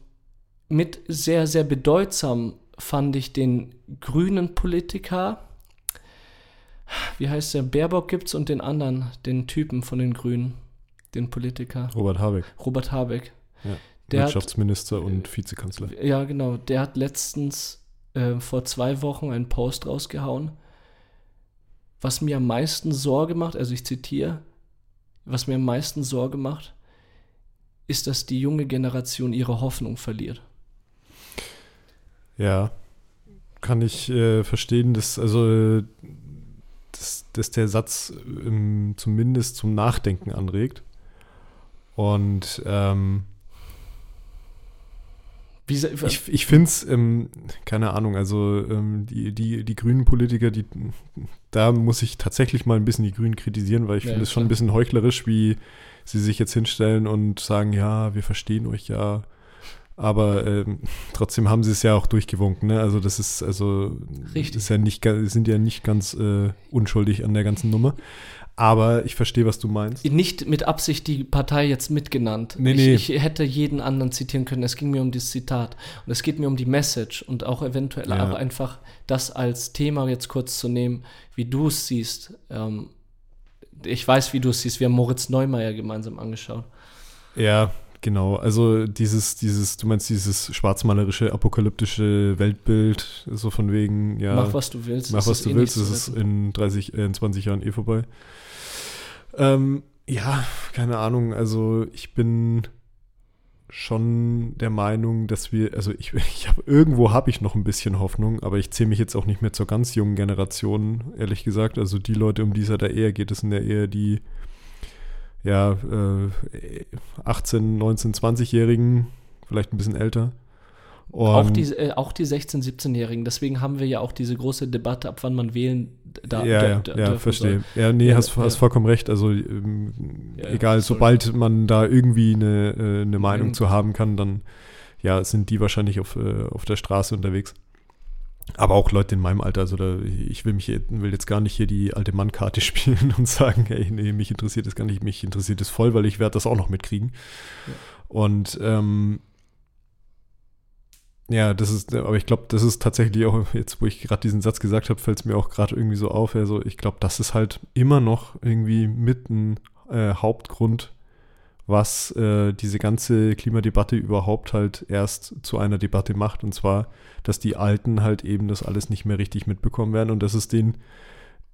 mit sehr, sehr bedeutsam fand ich den grünen Politiker, wie heißt der, Baerbock gibt's, und den anderen, den Typen von den Grünen, den Politiker. Robert Habeck. Robert Habeck. Ja. Der Wirtschaftsminister hat, und Vizekanzler. Ja, genau. Der hat letztens äh, vor zwei Wochen einen Post rausgehauen, was mir am meisten Sorge macht, also ich zitiere, was mir am meisten Sorge macht, ist, dass die junge Generation ihre Hoffnung verliert. Ja, kann ich äh, verstehen, dass, also, dass, dass der Satz ähm, zumindest zum Nachdenken anregt. Und ähm, Ich, ich finde es, ähm, keine Ahnung, also ähm, die, die, die grünen Politiker, die, da muss ich tatsächlich mal ein bisschen die Grünen kritisieren, weil ich ja, finde es schon ein bisschen heuchlerisch, wie sie sich jetzt hinstellen und sagen, ja, wir verstehen euch ja, Aber ähm, trotzdem haben sie es ja auch durchgewunken, ne? Also das ist also Richtig. Das ist ja nicht, sind ja nicht ganz äh, unschuldig an der ganzen Nummer. Aber ich verstehe, was du meinst. Nicht mit Absicht die Partei jetzt mitgenannt. Nee, nee. Ich, ich hätte jeden anderen zitieren können. Es ging mir um das Zitat. Und es geht mir um die Message und auch eventuell ja. aber einfach das als Thema jetzt kurz zu nehmen, wie du es siehst. Ähm, ich weiß, wie du es siehst. Wir haben Moritz Neumeier gemeinsam angeschaut. Ja, genau. Also dieses, dieses, du meinst dieses schwarzmalerische, apokalyptische Weltbild, so von wegen, ja. Mach, was du willst. Mach, was du willst. Das ist in dreißig, in zwanzig Jahren eh vorbei. Ähm, ja, keine Ahnung, also ich bin schon der Meinung, dass wir, also ich, ich habe irgendwo habe ich noch ein bisschen Hoffnung, aber ich zähle mich jetzt auch nicht mehr zur ganz jungen Generation, ehrlich gesagt, also die Leute, um die es halt eher geht, das sind ja eher die, ja, äh, achtzehn, neunzehn, zwanzig-Jährigen, vielleicht ein bisschen älter. Und auch die, äh, auch die sechzehn-, siebzehn-Jährigen, deswegen haben wir ja auch diese große Debatte, ab wann man wählen darf. Ja, d- d- ja, verstehe. Soll. Ja, nee, ja, hast, ja. hast vollkommen recht. Also ähm, ja, egal, sorry. sobald man da irgendwie eine, äh, eine Meinung mhm. zu haben kann, dann ja, sind die wahrscheinlich auf, äh, auf der Straße unterwegs. Aber auch Leute in meinem Alter, also da, ich will mich will jetzt gar nicht hier die alte Mann-Karte spielen und sagen, hey, nee, mich interessiert das gar nicht, mich interessiert das voll, weil ich werde das auch noch mitkriegen. Ja. Und ähm, ja, das ist, aber ich glaube, das ist tatsächlich auch, jetzt wo ich gerade diesen Satz gesagt habe, fällt es mir auch gerade irgendwie so auf. Also ich glaube, das ist halt immer noch irgendwie mit ein äh, Hauptgrund, was äh, diese ganze Klimadebatte überhaupt halt erst zu einer Debatte macht. Und zwar, dass die Alten halt eben das alles nicht mehr richtig mitbekommen werden und dass es denen,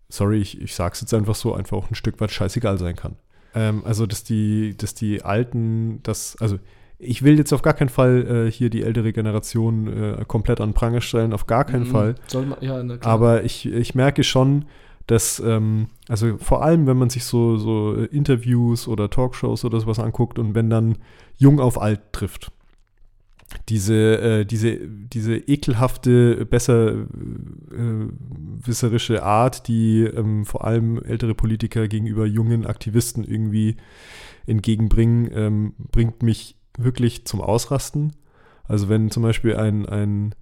sorry, ich, ich sag's jetzt einfach so, einfach auch ein Stück weit scheißegal sein kann. Ähm, also, dass die, dass die Alten das, also ich will jetzt auf gar keinen Fall äh, hier die ältere Generation äh, komplett an Pranger stellen, auf gar keinen mhm. Fall. Soll man, ja, na klar. Aber ich, ich merke schon, dass, ähm, also vor allem, wenn man sich so, so Interviews oder Talkshows oder sowas anguckt und wenn dann Jung auf Alt trifft, diese, äh, diese, diese ekelhafte, besserwisserische äh, Art, die ähm, vor allem ältere Politiker gegenüber jungen Aktivisten irgendwie entgegenbringen, ähm, bringt mich wirklich zum Ausrasten. Also wenn zum Beispiel ein, ein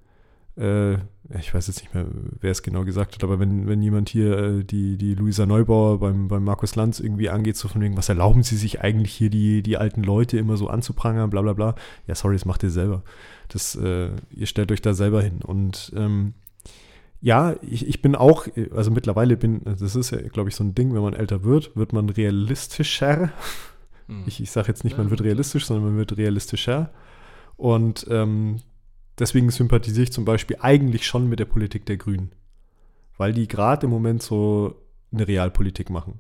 äh, ich weiß jetzt nicht mehr, wer es genau gesagt hat, aber wenn, wenn jemand hier äh, die, die Luisa Neubauer beim, beim Markus Lanz irgendwie angeht, so von wegen, was erlauben sie sich eigentlich hier, die, die alten Leute immer so anzuprangern, bla bla bla. Ja, sorry, das macht ihr selber. Das, äh, ihr stellt euch da selber hin. Und ähm, ja, ich, ich bin auch, also mittlerweile bin, das ist ja, glaube ich, so ein Ding, wenn man älter wird, wird man realistischer. Ich, ich sage jetzt nicht, man wird realistisch, sondern man wird realistischer. Und ähm, deswegen sympathisiere ich zum Beispiel eigentlich schon mit der Politik der Grünen. Weil die gerade im Moment so eine Realpolitik machen.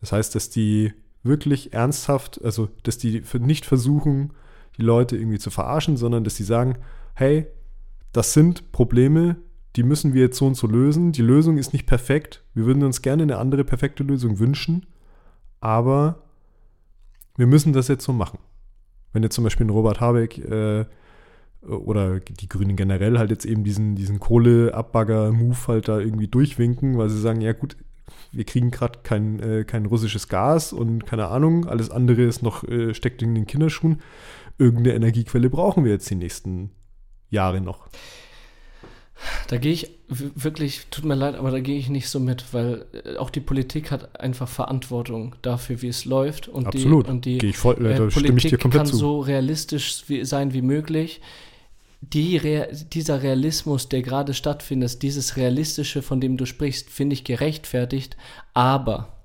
Das heißt, dass die wirklich ernsthaft, also dass die nicht versuchen, die Leute irgendwie zu verarschen, sondern dass die sagen, hey, das sind Probleme, die müssen wir jetzt so und so lösen. Die Lösung ist nicht perfekt. Wir würden uns gerne eine andere perfekte Lösung wünschen. Aber wir müssen das jetzt so machen. Wenn jetzt zum Beispiel ein Robert Habeck äh, oder die Grünen generell halt jetzt eben diesen, diesen Kohleabbagger-Move halt da irgendwie durchwinken, weil sie sagen, ja gut, wir kriegen gerade kein, äh, kein russisches Gas und keine Ahnung, alles andere ist noch äh, steckt in den Kinderschuhen. Irgendeine Energiequelle brauchen wir jetzt die nächsten Jahre noch. Da gehe ich wirklich, tut mir leid, aber da gehe ich nicht so mit, weil auch die Politik hat einfach Verantwortung dafür, wie es läuft. Und Absolut. Die, und die ich voll, äh, Politik stimme ich dir komplett kann zu. So realistisch wie, sein wie möglich. Die Rea- dieser Realismus, der gerade stattfindet, dieses Realistische, von dem du sprichst, finde ich gerechtfertigt. Aber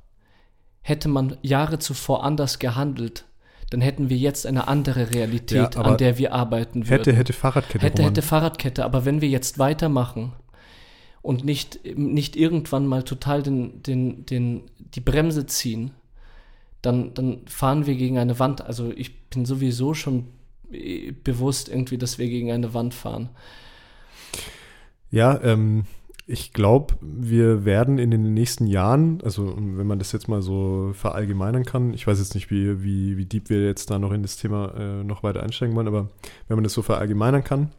hätte man Jahre zuvor anders gehandelt, dann hätten wir jetzt eine andere Realität, ja, an der wir arbeiten würden. Hätte, hätte Fahrradkette. Hätte, hätte Fahrradkette. Aber wenn wir jetzt weitermachen und nicht, nicht irgendwann mal total den, den, den, die Bremse ziehen, dann, dann fahren wir gegen eine Wand. Also ich bin sowieso schon bewusst irgendwie, dass wir gegen eine Wand fahren. Ja, ähm, ich glaube, wir werden in den nächsten Jahren, also wenn man das jetzt mal so verallgemeinern kann, ich weiß jetzt nicht, wie, wie, wie deep wir jetzt da noch in das Thema äh, noch weiter einsteigen wollen, aber wenn man das so verallgemeinern kann,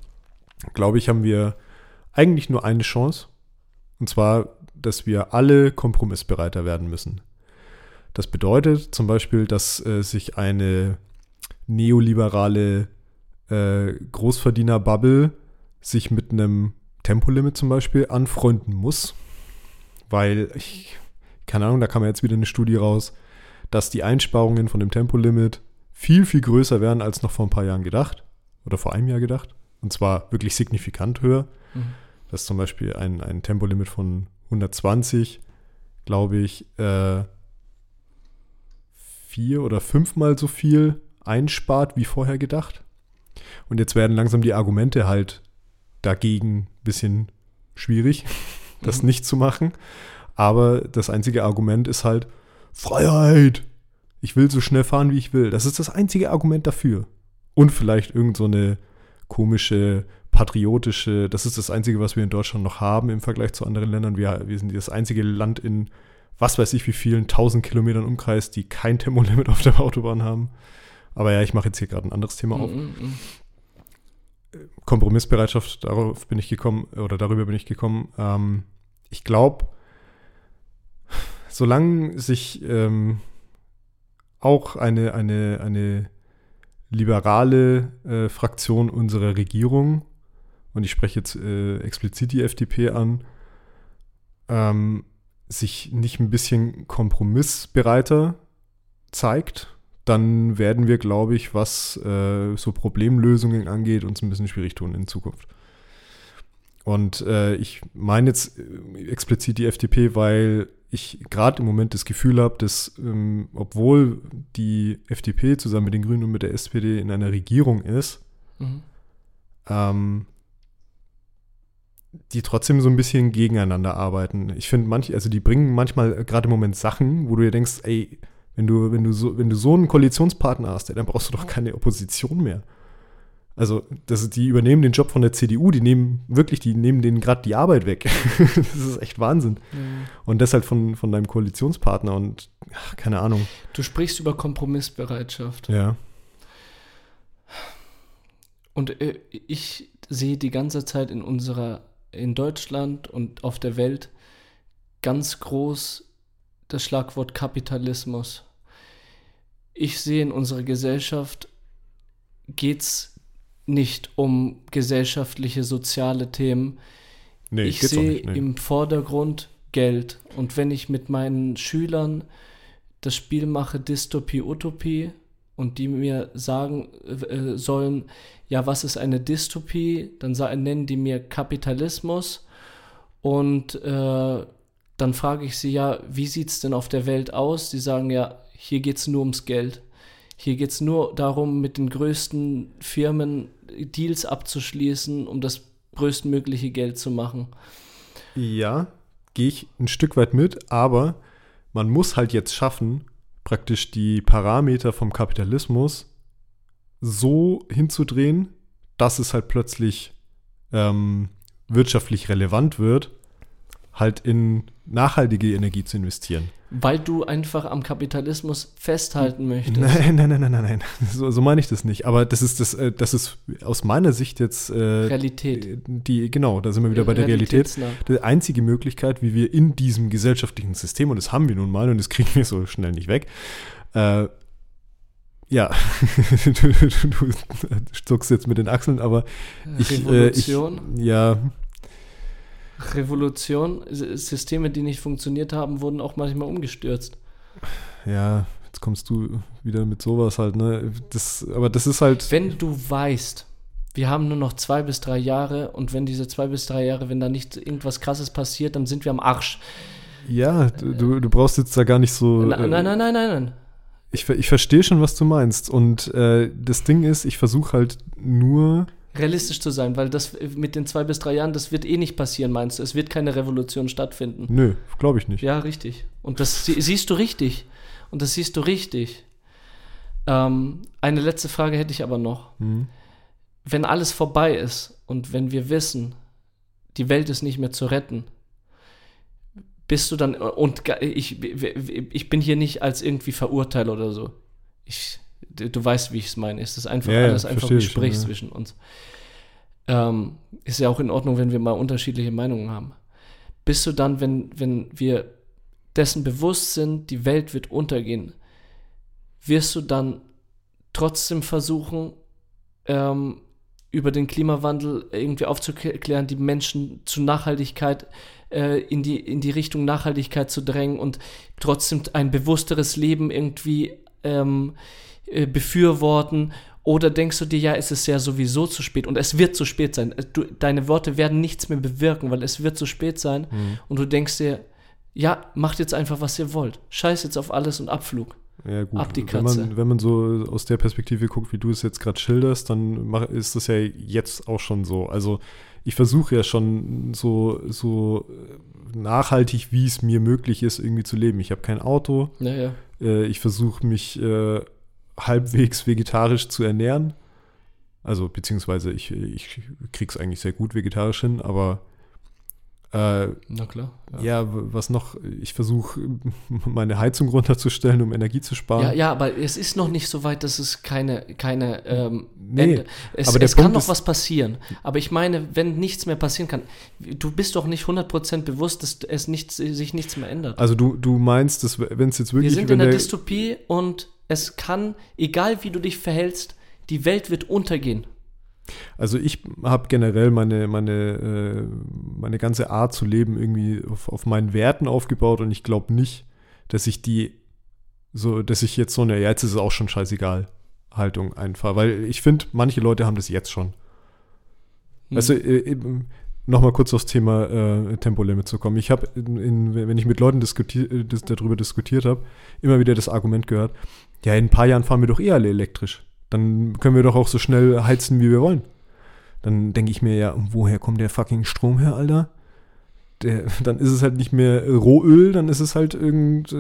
glaube ich, haben wir eigentlich nur eine Chance, und zwar, dass wir alle kompromissbereiter werden müssen. Das bedeutet zum Beispiel, dass äh, sich eine neoliberale äh, Großverdiener-Bubble sich mit einem Tempolimit zum Beispiel anfreunden muss, weil, ich, keine Ahnung, da kam ja jetzt wieder eine Studie raus, dass die Einsparungen von dem Tempolimit viel, viel größer werden als noch vor ein paar Jahren gedacht oder vor einem Jahr gedacht, und zwar wirklich signifikant höher. Mhm. Dass zum Beispiel ein, ein Tempolimit von hundertzwanzig, glaube ich, äh, vier- oder fünfmal so viel einspart wie vorher gedacht. Und jetzt werden langsam die Argumente halt dagegen ein bisschen schwierig, das mhm. nicht zu machen. Aber das einzige Argument ist halt Freiheit. Ich will so schnell fahren, wie ich will. Das ist das einzige Argument dafür. Und vielleicht irgend so eine komische, patriotische, das ist das Einzige, was wir in Deutschland noch haben im Vergleich zu anderen Ländern. Wir, wir sind das einzige Land in was weiß ich wie vielen tausend Kilometern Umkreis, die kein Tempolimit auf der Autobahn haben. Aber ja, ich mache jetzt hier gerade ein anderes Thema auf. Mm-mm. Kompromissbereitschaft, darauf bin ich gekommen, oder darüber bin ich gekommen. Ähm, ich glaube, solange sich ähm, auch eine, eine, eine liberale äh, Fraktion unserer Regierung, und ich spreche jetzt äh, explizit die F D P an, ähm, sich nicht ein bisschen kompromissbereiter zeigt, dann werden wir, glaube ich, was äh, so Problemlösungen angeht, uns ein bisschen schwierig tun in Zukunft. Und äh, ich meine jetzt explizit die F D P, weil ich gerade im Moment das Gefühl habe, dass ähm, obwohl die F D P zusammen mit den Grünen und mit der S P D in einer Regierung ist, mhm. ähm, die trotzdem so ein bisschen gegeneinander arbeiten. Ich finde manche, also die bringen manchmal gerade im Moment Sachen, wo du dir denkst, ey, wenn du, wenn du so, wenn du so einen Koalitionspartner hast, ey, dann brauchst du doch keine Opposition mehr. Also, das ist, die übernehmen den Job von der C D U, die nehmen wirklich, die nehmen denen gerade die Arbeit weg. Das ist echt Wahnsinn. Mhm. Und das halt von, von deinem Koalitionspartner und ach, keine Ahnung. Du sprichst über Kompromissbereitschaft. Ja. Und äh, ich sehe die ganze Zeit in unserer, in Deutschland und auf der Welt ganz groß das Schlagwort Kapitalismus. Ich sehe, in unserer Gesellschaft geht's nicht um gesellschaftliche, soziale Themen. Nee, ich sehe nee. im Vordergrund Geld. Und wenn ich mit meinen Schülern das Spiel mache, Dystopie, Utopie, und die mir sagen äh, sollen, ja, was ist eine Dystopie? Dann sa- nennen die mir Kapitalismus. Und äh, dann frage ich sie, ja, wie sieht es denn auf der Welt aus? Die sagen, ja, hier geht es nur ums Geld. Hier geht es nur darum, mit den größten Firmen Deals abzuschließen, um das größtmögliche Geld zu machen. Ja, gehe ich ein Stück weit mit, aber man muss halt jetzt schaffen, praktisch die Parameter vom Kapitalismus so hinzudrehen, dass es halt plötzlich ähm, wirtschaftlich relevant wird, halt in nachhaltige Energie zu investieren. Weil du einfach am Kapitalismus festhalten möchtest. Nein, nein, nein, nein, nein, nein. So, so meine ich das nicht. Aber das ist das, das ist aus meiner Sicht jetzt äh, Realität. Die, genau, da sind wir wieder bei der Realität. Die einzige Möglichkeit, wie wir in diesem gesellschaftlichen System, und das haben wir nun mal und das kriegen wir so schnell nicht weg, äh, ja, du, du, du zuckst jetzt mit den Achseln, aber ich, Revolution? Äh, ich, ja. Revolution, Systeme, die nicht funktioniert haben, wurden auch manchmal umgestürzt. Ja, jetzt kommst du wieder mit sowas halt, ne? Das, aber das ist halt... Wenn du weißt, wir haben nur noch zwei bis drei Jahre und wenn diese zwei bis drei Jahre, wenn da nicht irgendwas Krasses passiert, dann sind wir am Arsch. Ja, du, du brauchst jetzt da gar nicht so... Nein, nein, nein, nein, nein. Ich, ich verstehe schon, was du meinst. Und äh, das Ding ist, ich versuche halt nur... realistisch zu sein, weil das mit den zwei bis drei Jahren, das wird eh nicht passieren, meinst du? Es wird keine Revolution stattfinden. Nö, glaube ich nicht. Ja, richtig. Und das sie- siehst du richtig. Und das siehst du richtig. Ähm, eine letzte Frage hätte ich aber noch. Mhm. Wenn alles vorbei ist und wenn wir wissen, die Welt ist nicht mehr zu retten, bist du dann, und ich, ich bin hier nicht als irgendwie verurteilt oder so. Ich Du weißt, wie ich es meine. Es ist einfach ja, alles einfach ein Gespräch schon, ja. zwischen uns. Ähm, ist ja auch in Ordnung, wenn wir mal unterschiedliche Meinungen haben. Bist du dann, wenn, wenn wir dessen bewusst sind, die Welt wird untergehen, wirst du dann trotzdem versuchen, ähm, über den Klimawandel irgendwie aufzuklären, die Menschen zu Nachhaltigkeit, äh, in die, in die Richtung Nachhaltigkeit zu drängen und trotzdem ein bewussteres Leben irgendwie ähm, äh, befürworten. Oder denkst du dir, ja, es ist ja sowieso zu spät und es wird zu spät sein. Du, deine Worte werden nichts mehr bewirken, weil es wird zu spät sein. Mhm. Und du denkst dir, ja, macht jetzt einfach, was ihr wollt. Scheiß jetzt auf alles und Abflug. Ja, gut. Ab die Katze. Wenn man, wenn man so aus der Perspektive guckt, wie du es jetzt gerade schilderst, dann mach, ist das ja jetzt auch schon so. Also ich versuche ja schon so, so nachhaltig, wie es mir möglich ist, irgendwie zu leben. Ich habe kein Auto. Ja, ja. Äh, ich versuche mich äh, halbwegs vegetarisch zu ernähren. Also beziehungsweise ich, ich kriege es eigentlich sehr gut vegetarisch hin, aber äh, na klar. Ja. ja, was noch? Ich versuche, meine Heizung runterzustellen, um Energie zu sparen. Ja, ja, aber es ist noch nicht so weit, dass es keine, keine ähm, nee, Ende. Es, aber der es Punkt kann noch was passieren. Aber ich meine, wenn nichts mehr passieren kann, du bist doch nicht hundert Prozent bewusst, dass es nichts, sich nichts mehr ändert. Also du, du meinst, dass wenn es jetzt wirklich... Wir sind in der Dystopie und es kann, egal wie du dich verhältst, die Welt wird untergehen. Also ich habe generell meine, meine, äh, meine ganze Art zu leben irgendwie auf, auf meinen Werten aufgebaut und ich glaube nicht, dass ich die so, dass ich jetzt so eine, ja, jetzt ist es auch schon scheißegal Haltung einfahre, weil ich finde, manche Leute haben das jetzt schon. Hm. Also äh, nochmal kurz aufs Thema äh, Tempolimit zu kommen. Ich habe, wenn ich mit Leuten diskutier, das, darüber diskutiert habe, immer wieder das Argument gehört, ja, in ein paar Jahren fahren wir doch eh alle elektrisch. Dann können wir doch auch so schnell heizen, wie wir wollen. Dann denke ich mir, ja, woher kommt der fucking Strom her, Alter? Der, dann ist es halt nicht mehr Rohöl, dann ist es halt irgend, äh,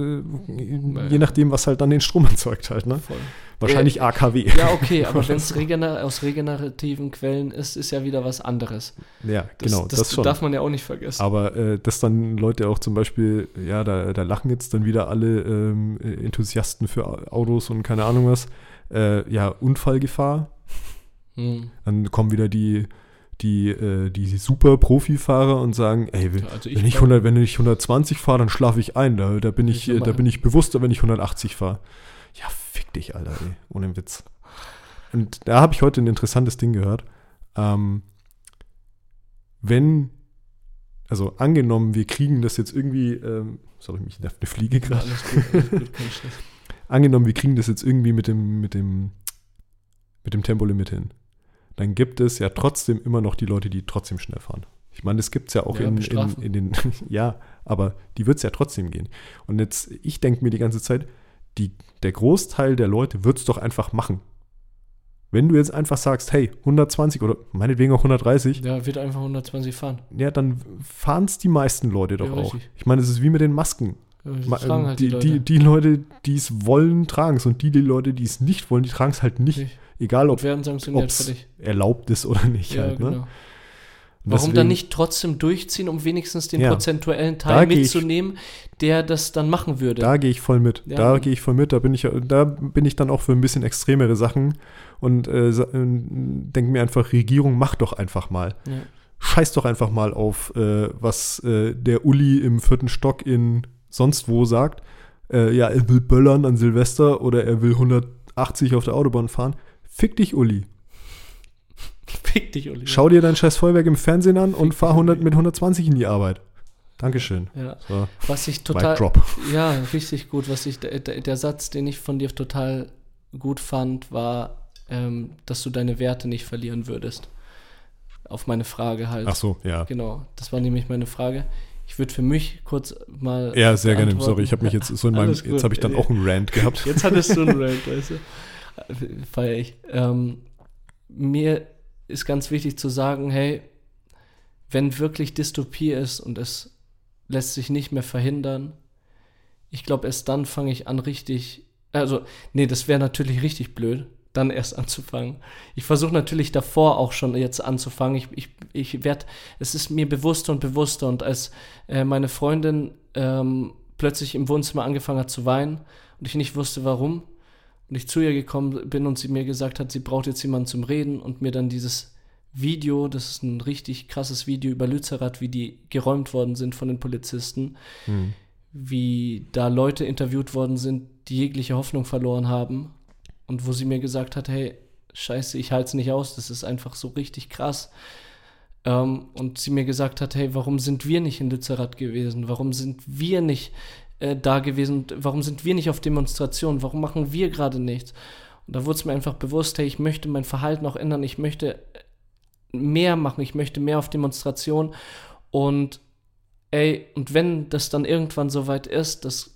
naja. je nachdem, was halt dann den Strom erzeugt halt, ne? Voll. Wahrscheinlich äh, A K W. Ja, okay, aber wenn es regener- aus regenerativen Quellen ist, ist ja wieder was anderes. Ja, das, genau. Das, das schon. Darf man ja auch nicht vergessen. Aber äh, dass dann Leute auch zum Beispiel, ja, da, da lachen jetzt dann wieder alle ähm, Enthusiasten für Autos und keine Ahnung was, Äh, ja, Unfallgefahr. Hm. Dann kommen wieder die, die, äh, die super Profifahrer und sagen, ey, wenn, also ich, wenn, ich hundert, wenn ich hundertzwanzig fahre, dann schlafe ich ein. Da, da, bin ich, ich da bin ich bewusster, wenn ich hundertachtzig fahre. Ja, fick dich, Alter, ey. Ohne Witz. Und da habe ich heute ein interessantes Ding gehört. Ähm, wenn, also angenommen, wir kriegen das jetzt irgendwie, ähm, sorry, mich nervt eine Fliege gerade. Ja, alles gut, alles gut, kein Stress. Angenommen, wir kriegen das jetzt irgendwie mit dem, mit dem, mit dem Tempolimit hin. Dann gibt es ja trotzdem immer noch die Leute, die trotzdem schnell fahren. Ich meine, das gibt es ja auch ja, in, in, in den, ja, aber die wird es ja trotzdem gehen. Und jetzt, ich denke mir die ganze Zeit, die, der Großteil der Leute wird es doch einfach machen. Wenn du jetzt einfach sagst, hey, hundertzwanzig oder meinetwegen auch hundertdreißig. Ja, wird einfach hundertzwanzig fahren. Ja, dann fahren es die meisten Leute doch ja, auch. Richtig. Ich meine, es ist wie mit den Masken. Halt die, die, Leute. die, die Leute, die es wollen, tragen es. Und die, die Leute, die es nicht wollen, die tragen es halt nicht. nicht. Egal, ob es erlaubt ist oder nicht. Ja, halt, ne? Genau. Warum deswegen, dann nicht trotzdem durchziehen, um wenigstens den ja, prozentuellen Teil mitzunehmen, ich, der das dann machen würde? Da gehe ich voll mit. Ja, da gehe ich voll mit. Da bin ich, da bin ich dann auch für ein bisschen extremere Sachen. Und äh, denke mir einfach, Regierung, mach doch einfach mal. Ja. Scheiß doch einfach mal auf, äh, was äh, der Uli im vierten Stock in sonst wo sagt, äh, ja, er will böllern an Silvester oder er will hundertachtzig auf der Autobahn fahren. Fick dich, Uli. Fick dich, Uli. Schau dir dein scheiß Feuerwerk im Fernsehen an Fick und fahr hundert mit hundertzwanzig in die Arbeit. Dankeschön. Ja. So. Was ich total, Drop. Ja, richtig gut. Was ich, der, der Satz, den ich von dir total gut fand, war, ähm, dass du deine Werte nicht verlieren würdest. Auf meine Frage halt. Ach so, ja. Genau, das war nämlich meine Frage. Ich würde für mich kurz mal. Ja, sehr gerne. Sorry, ich habe mich jetzt so in meinem. Jetzt habe ich dann auch einen Rant gehabt. Jetzt hattest du einen Rant, weißt du? Feier ich. Ähm, mir ist ganz wichtig zu sagen: Hey, wenn wirklich Dystopie ist und es lässt sich nicht mehr verhindern, ich glaube, erst dann fange ich an, richtig. Also, nee, das wäre natürlich richtig blöd, dann erst anzufangen. Ich versuche natürlich davor auch schon jetzt anzufangen. Ich, ich, ich werde, es ist mir bewusster und bewusster. Und als äh, meine Freundin ähm, plötzlich im Wohnzimmer angefangen hat zu weinen und ich nicht wusste, warum, und ich zu ihr gekommen bin und sie mir gesagt hat, sie braucht jetzt jemanden zum Reden und mir dann dieses Video, das ist ein richtig krasses Video über Lützerath, wie die geräumt worden sind von den Polizisten, mhm. wie da Leute interviewt worden sind, die jegliche Hoffnung verloren haben. Und wo sie mir gesagt hat, hey, scheiße, ich halte es nicht aus, das ist einfach so richtig krass. Ähm, und sie mir gesagt hat, hey, warum sind wir nicht in Lützerath gewesen? Warum sind wir nicht äh, da gewesen? Warum sind wir nicht auf Demonstrationen? Warum machen wir gerade nichts? Und da wurde es mir einfach bewusst, hey, ich möchte mein Verhalten auch ändern, ich möchte mehr machen, ich möchte mehr auf Demonstrationen. Und ey, und wenn das dann irgendwann soweit ist, dass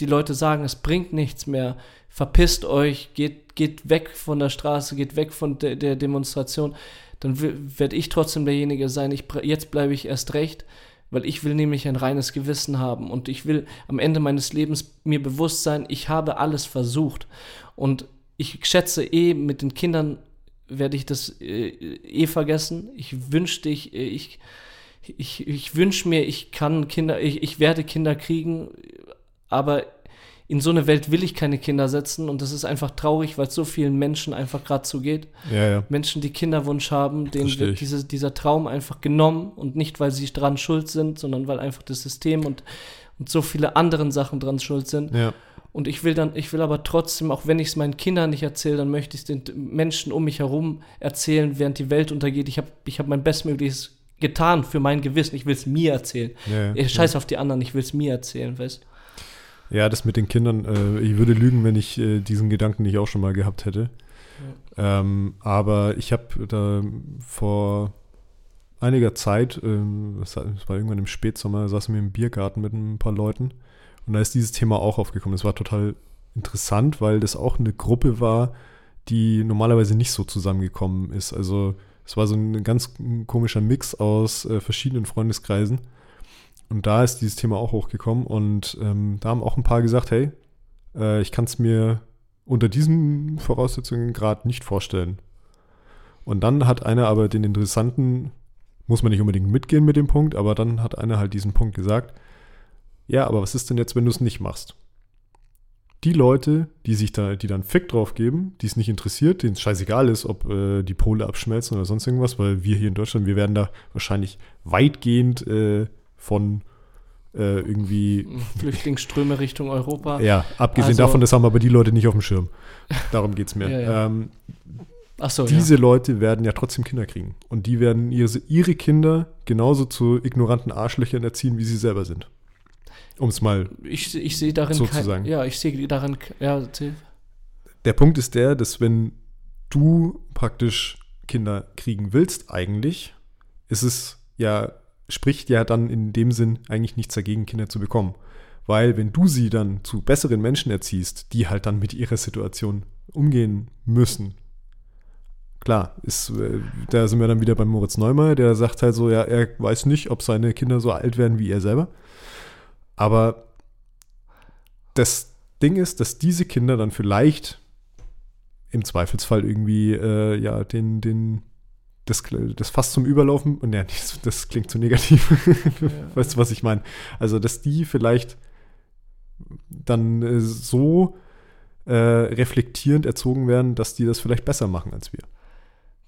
die Leute sagen, es bringt nichts mehr, verpisst euch, geht, geht weg von der Straße, geht weg von de- der Demonstration, dann w- werde ich trotzdem derjenige sein, ich, jetzt bleibe ich erst recht, weil ich will nämlich ein reines Gewissen haben und ich will am Ende meines Lebens mir bewusst sein, ich habe alles versucht. Und ich schätze eh, mit den Kindern werde ich das äh, eh vergessen. Ich wünschte, ich, ich, ich, ich wünsche mir, ich kann Kinder, ich, ich werde Kinder kriegen, aber in so eine Welt will ich keine Kinder setzen und das ist einfach traurig, weil es so vielen Menschen einfach gerade so geht. Ja, ja. Menschen, die Kinderwunsch haben, denen wird diese, dieser Traum einfach genommen und nicht, weil sie dran schuld sind, sondern weil einfach das System und, und so viele anderen Sachen dran schuld sind. Ja. Und ich will dann, ich will aber trotzdem, auch wenn ich es meinen Kindern nicht erzähle, dann möchte ich es den Menschen um mich herum erzählen, während die Welt untergeht. Ich habe ich hab mein Bestmögliches getan für mein Gewissen. Ich will es mir erzählen. Ja, ja. Scheiß auf die anderen, ich will es mir erzählen, weißt du? Ja, das mit den Kindern, äh, ich würde lügen, wenn ich äh, diesen Gedanken nicht auch schon mal gehabt hätte. Ja. Ähm, aber ich habe da vor einiger Zeit, ähm, das war irgendwann im Spätsommer, saßen wir im Biergarten mit ein paar Leuten und da ist dieses Thema auch aufgekommen. Das war total interessant, weil das auch eine Gruppe war, die normalerweise nicht so zusammengekommen ist. Also es war so ein ganz komischer Mix aus äh, verschiedenen Freundeskreisen. Und da ist dieses Thema auch hochgekommen und ähm, da haben auch ein paar gesagt, hey, äh, ich kann es mir unter diesen Voraussetzungen gerade nicht vorstellen. Und dann hat einer aber den interessanten, muss man nicht unbedingt mitgehen mit dem Punkt, aber dann hat einer halt diesen Punkt gesagt, ja, aber was ist denn jetzt, wenn du es nicht machst? Die Leute, die sich da, die dann Fick drauf geben, die es nicht interessiert, denen es scheißegal ist, ob äh, die Pole abschmelzen oder sonst irgendwas, weil wir hier in Deutschland, wir werden da wahrscheinlich weitgehend äh, von äh, irgendwie Flüchtlingsströme Richtung Europa. Ja, abgesehen also, davon, das haben aber die Leute nicht auf dem Schirm. Darum geht es mir. Ja, ja. Ähm, Ach so, diese ja. Leute werden ja trotzdem Kinder kriegen. Und die werden ihre, ihre Kinder genauso zu ignoranten Arschlöchern erziehen, wie sie selber sind. Um es mal ich, ich sehe darin so kein, zu sagen. Ja, ich sehe darin ja, der Punkt ist der, dass wenn du praktisch Kinder kriegen willst eigentlich, ist es ja spricht ja dann in dem Sinn eigentlich nichts dagegen, Kinder zu bekommen. Weil wenn du sie dann zu besseren Menschen erziehst, die halt dann mit ihrer Situation umgehen müssen, klar, ist, da sind wir dann wieder bei Moritz Neumeier, der sagt halt so, ja, er weiß nicht, ob seine Kinder so alt werden wie er selber. Aber das Ding ist, dass diese Kinder dann vielleicht im Zweifelsfall irgendwie äh, ja, den, den Das, das Fass zum Überlaufen, und ja, das, das klingt zu negativ. Ja. Weißt du, was ich meine? Also, dass die vielleicht dann äh, so äh, reflektierend erzogen werden, dass die das vielleicht besser machen als wir.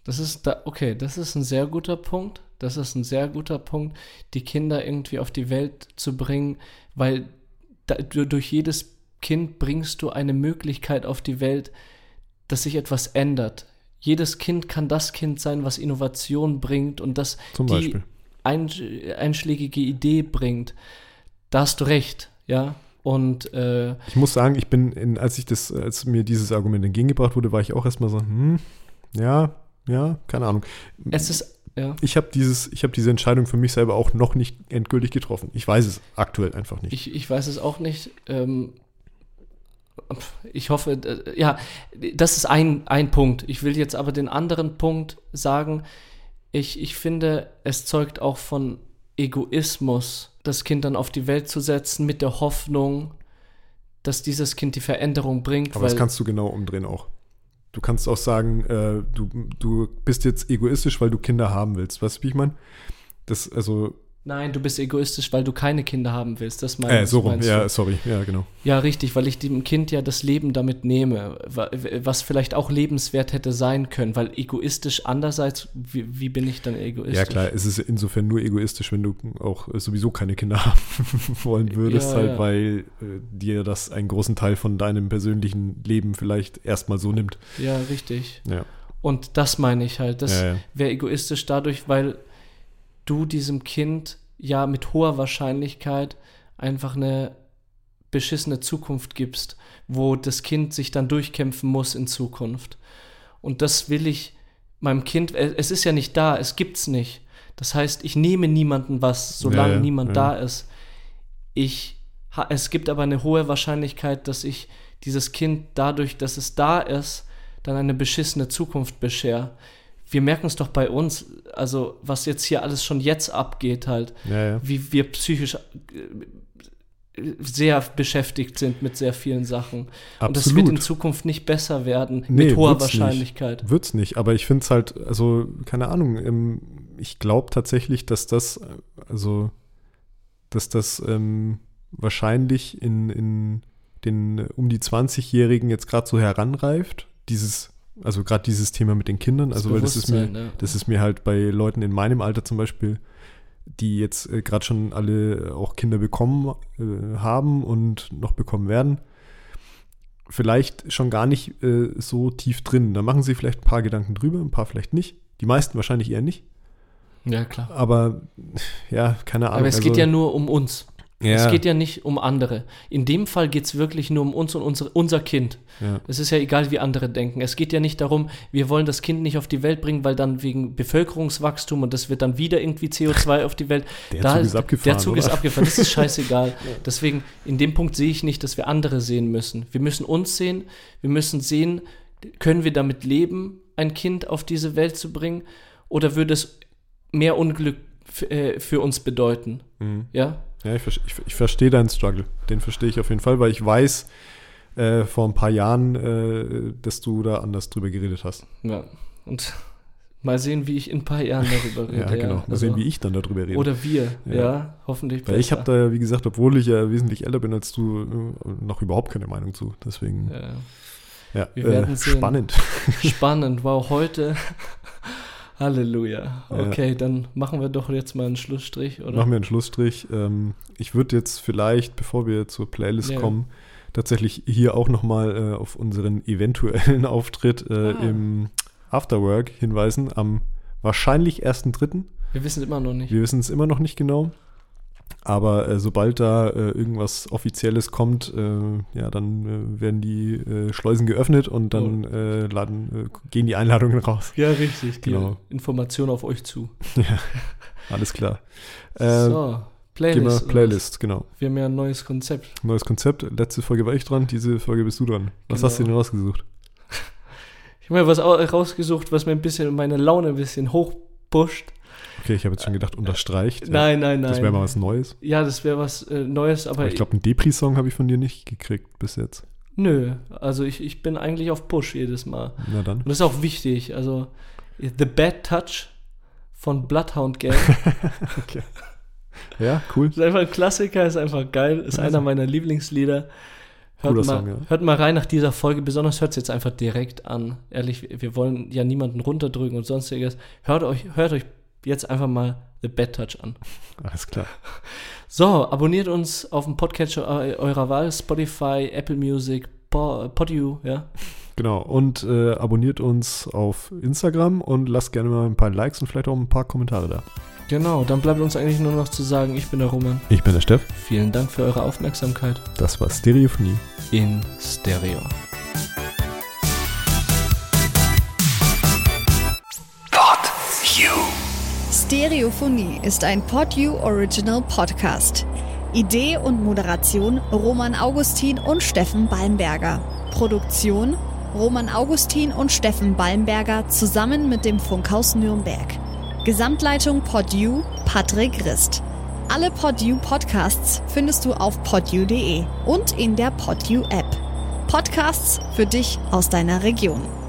Das ist, da, okay, das ist ein sehr guter Punkt. Das ist ein sehr guter Punkt, die Kinder irgendwie auf die Welt zu bringen, weil da, durch jedes Kind bringst du eine Möglichkeit auf die Welt, dass sich etwas ändert. Jedes Kind kann das Kind sein, was Innovation bringt und das die einschlägige Idee bringt. Da hast du recht, ja. Und äh, ich muss sagen, ich bin, in, als ich das, als mir dieses Argument entgegengebracht wurde, war ich auch erstmal so, hm, ja, ja, keine Ahnung. Es ist, ja. Ich habe dieses, ich habe diese Entscheidung für mich selber auch noch nicht endgültig getroffen. Ich weiß es aktuell einfach nicht. Ich, ich weiß es auch nicht. Ähm, Ich hoffe, ja, das ist ein, ein Punkt. Ich will jetzt aber den anderen Punkt sagen. Ich, ich finde, es zeugt auch von Egoismus, das Kind dann auf die Welt zu setzen mit der Hoffnung, dass dieses Kind die Veränderung bringt. Aber das kannst du genau umdrehen auch. Du kannst auch sagen, äh, du, du bist jetzt egoistisch, weil du Kinder haben willst. Weißt du, wie ich meine? Das, also Nein, du bist egoistisch, weil du keine Kinder haben willst. Das meinst, äh, so rum. Meinst du? Ja, sorry. Ja, genau. Ja, richtig, weil ich dem Kind ja das Leben damit nehme, was vielleicht auch lebenswert hätte sein können, weil egoistisch andererseits, wie, wie bin ich dann egoistisch? Ja, klar, es ist insofern nur egoistisch, wenn du auch sowieso keine Kinder haben wollen würdest, ja, halt, ja. weil äh, dir das einen großen Teil von deinem persönlichen Leben vielleicht erstmal so nimmt. Ja, richtig. Ja. Und das meine ich halt, das ja, ja. wäre egoistisch dadurch, weil du diesem Kind ja mit hoher Wahrscheinlichkeit einfach eine beschissene Zukunft gibst, wo das Kind sich dann durchkämpfen muss in Zukunft. Und das will ich meinem Kind, es ist ja nicht da, es gibt's nicht. Das heißt, ich nehme niemanden was, solange ja, ja, niemand ja. da ist. Ich, es gibt aber eine hohe Wahrscheinlichkeit, dass ich dieses Kind dadurch, dass es da ist, dann eine beschissene Zukunft beschere. Wir merken es doch bei uns, also was jetzt hier alles schon jetzt abgeht halt, ja, ja. wie wir psychisch sehr beschäftigt sind mit sehr vielen Sachen. Absolut. Und das wird in Zukunft nicht besser werden, nee, mit hoher wird's Wahrscheinlichkeit. Nicht. Wird's nicht, aber ich finde es halt, also keine Ahnung, ich glaube tatsächlich, dass das, also dass das ähm, wahrscheinlich in, in den um die zwanzigjährigen jetzt gerade so heranreift, dieses Also gerade dieses Thema mit den Kindern, also das weil das ist mir, ne? das ist mir halt bei Leuten in meinem Alter zum Beispiel, die jetzt äh, gerade schon alle auch Kinder bekommen äh, haben und noch bekommen werden, vielleicht schon gar nicht äh, so tief drin. Da machen sie vielleicht ein paar Gedanken drüber, ein paar vielleicht nicht. Die meisten wahrscheinlich eher nicht. Ja, klar. Aber ja, keine Ahnung. Aber es also, geht ja nur um uns. Ja. Es geht ja nicht um andere. In dem Fall geht es wirklich nur um uns und unsere, unser Kind. Ja. Es ist ja egal, wie andere denken. Es geht ja nicht darum, wir wollen das Kind nicht auf die Welt bringen, weil dann wegen Bevölkerungswachstum und das wird dann wieder irgendwie C O zwei auf die Welt. Der da, Zug ist abgefahren. Der Zug oder? ist abgefahren. Das ist scheißegal. Ja. Deswegen, in dem Punkt sehe ich nicht, dass wir andere sehen müssen. Wir müssen uns sehen. Wir müssen sehen, können wir damit leben, ein Kind auf diese Welt zu bringen? Oder würde es mehr Unglück f- äh, für uns bedeuten? Mhm. Ja? Ja, ich, ich, ich verstehe deinen Struggle. Den verstehe ich auf jeden Fall, weil ich weiß äh, vor ein paar Jahren, äh, dass du da anders drüber geredet hast. Ja, und mal sehen, wie ich in ein paar Jahren darüber rede. Ja, genau. Mal also, sehen, wie ich dann darüber rede. Oder wir, ja, ja hoffentlich. Weil besser. Ich habe da ja, wie gesagt, obwohl ich ja wesentlich älter bin als du, noch überhaupt keine Meinung zu. Deswegen, ja, ja wir äh, werden sehen. Spannend. Spannend, wow, heute... Halleluja. Okay, ja. Dann machen wir doch jetzt mal einen Schlussstrich, oder? Machen wir einen Schlussstrich. Ähm, ich würde jetzt vielleicht, bevor wir zur Playlist ja. kommen, tatsächlich hier auch nochmal äh, auf unseren eventuellen Auftritt äh, ah. im Afterwork hinweisen, am wahrscheinlich ersten dritten Wir wissen es immer noch nicht. Wir wissen es immer noch nicht genau. Aber äh, sobald da äh, irgendwas Offizielles kommt, äh, ja, dann äh, werden die äh, Schleusen geöffnet und dann oh. äh, laden, äh, gehen die Einladungen raus. Ja, richtig. Genau. Die Informationen auf euch zu. Ja, alles klar. Äh, so, Playlist. Playlist, genau. Wir haben ja ein neues Konzept. Neues Konzept. Letzte Folge war ich dran, diese Folge bist du dran. Was genau. hast du denn rausgesucht? Ich habe mir was rausgesucht, was mir ein bisschen meine Laune ein bisschen hochpusht. Okay, ich habe jetzt schon gedacht, unterstreicht. Nein, nein, nein. Das wäre mal was Neues. Ja, das wäre was äh, Neues, aber... aber ich glaube, einen Depri-Song habe ich von dir nicht gekriegt bis jetzt. Nö, also ich, ich bin eigentlich auf Push jedes Mal. Na dann. Und das ist auch wichtig, also The Bad Touch von Bloodhound Gang. Okay. Ja, cool. Ist einfach ein Klassiker, ist einfach geil, ist also. einer meiner Lieblingslieder. Hört mal, Song, ja. hört mal rein nach dieser Folge, besonders hört es jetzt einfach direkt an. Ehrlich, wir wollen ja niemanden runterdrücken und sonstiges. Hört euch, hört euch jetzt einfach mal The Bad Touch an. Alles klar. So, abonniert uns auf dem Podcatcher eurer Wahl, Spotify, Apple Music, PodU, ja. Genau, und äh, abonniert uns auf Instagram und lasst gerne mal ein paar Likes und vielleicht auch ein paar Kommentare da. Genau, dann bleibt uns eigentlich nur noch zu sagen, ich bin der Roman. Ich bin der Steff. Vielen Dank für eure Aufmerksamkeit. Das war Stereophonie in Stereo. Stereophonie ist ein PodU Original Podcast. Idee und Moderation Roman Augustin und Steffen Balmberger. Produktion Roman Augustin und Steffen Balmberger zusammen mit dem Funkhaus Nürnberg. Gesamtleitung PodU Patrick Rist. Alle PodU Podcasts findest du auf podu punkt de und in der PodU App. Podcasts für dich aus deiner Region.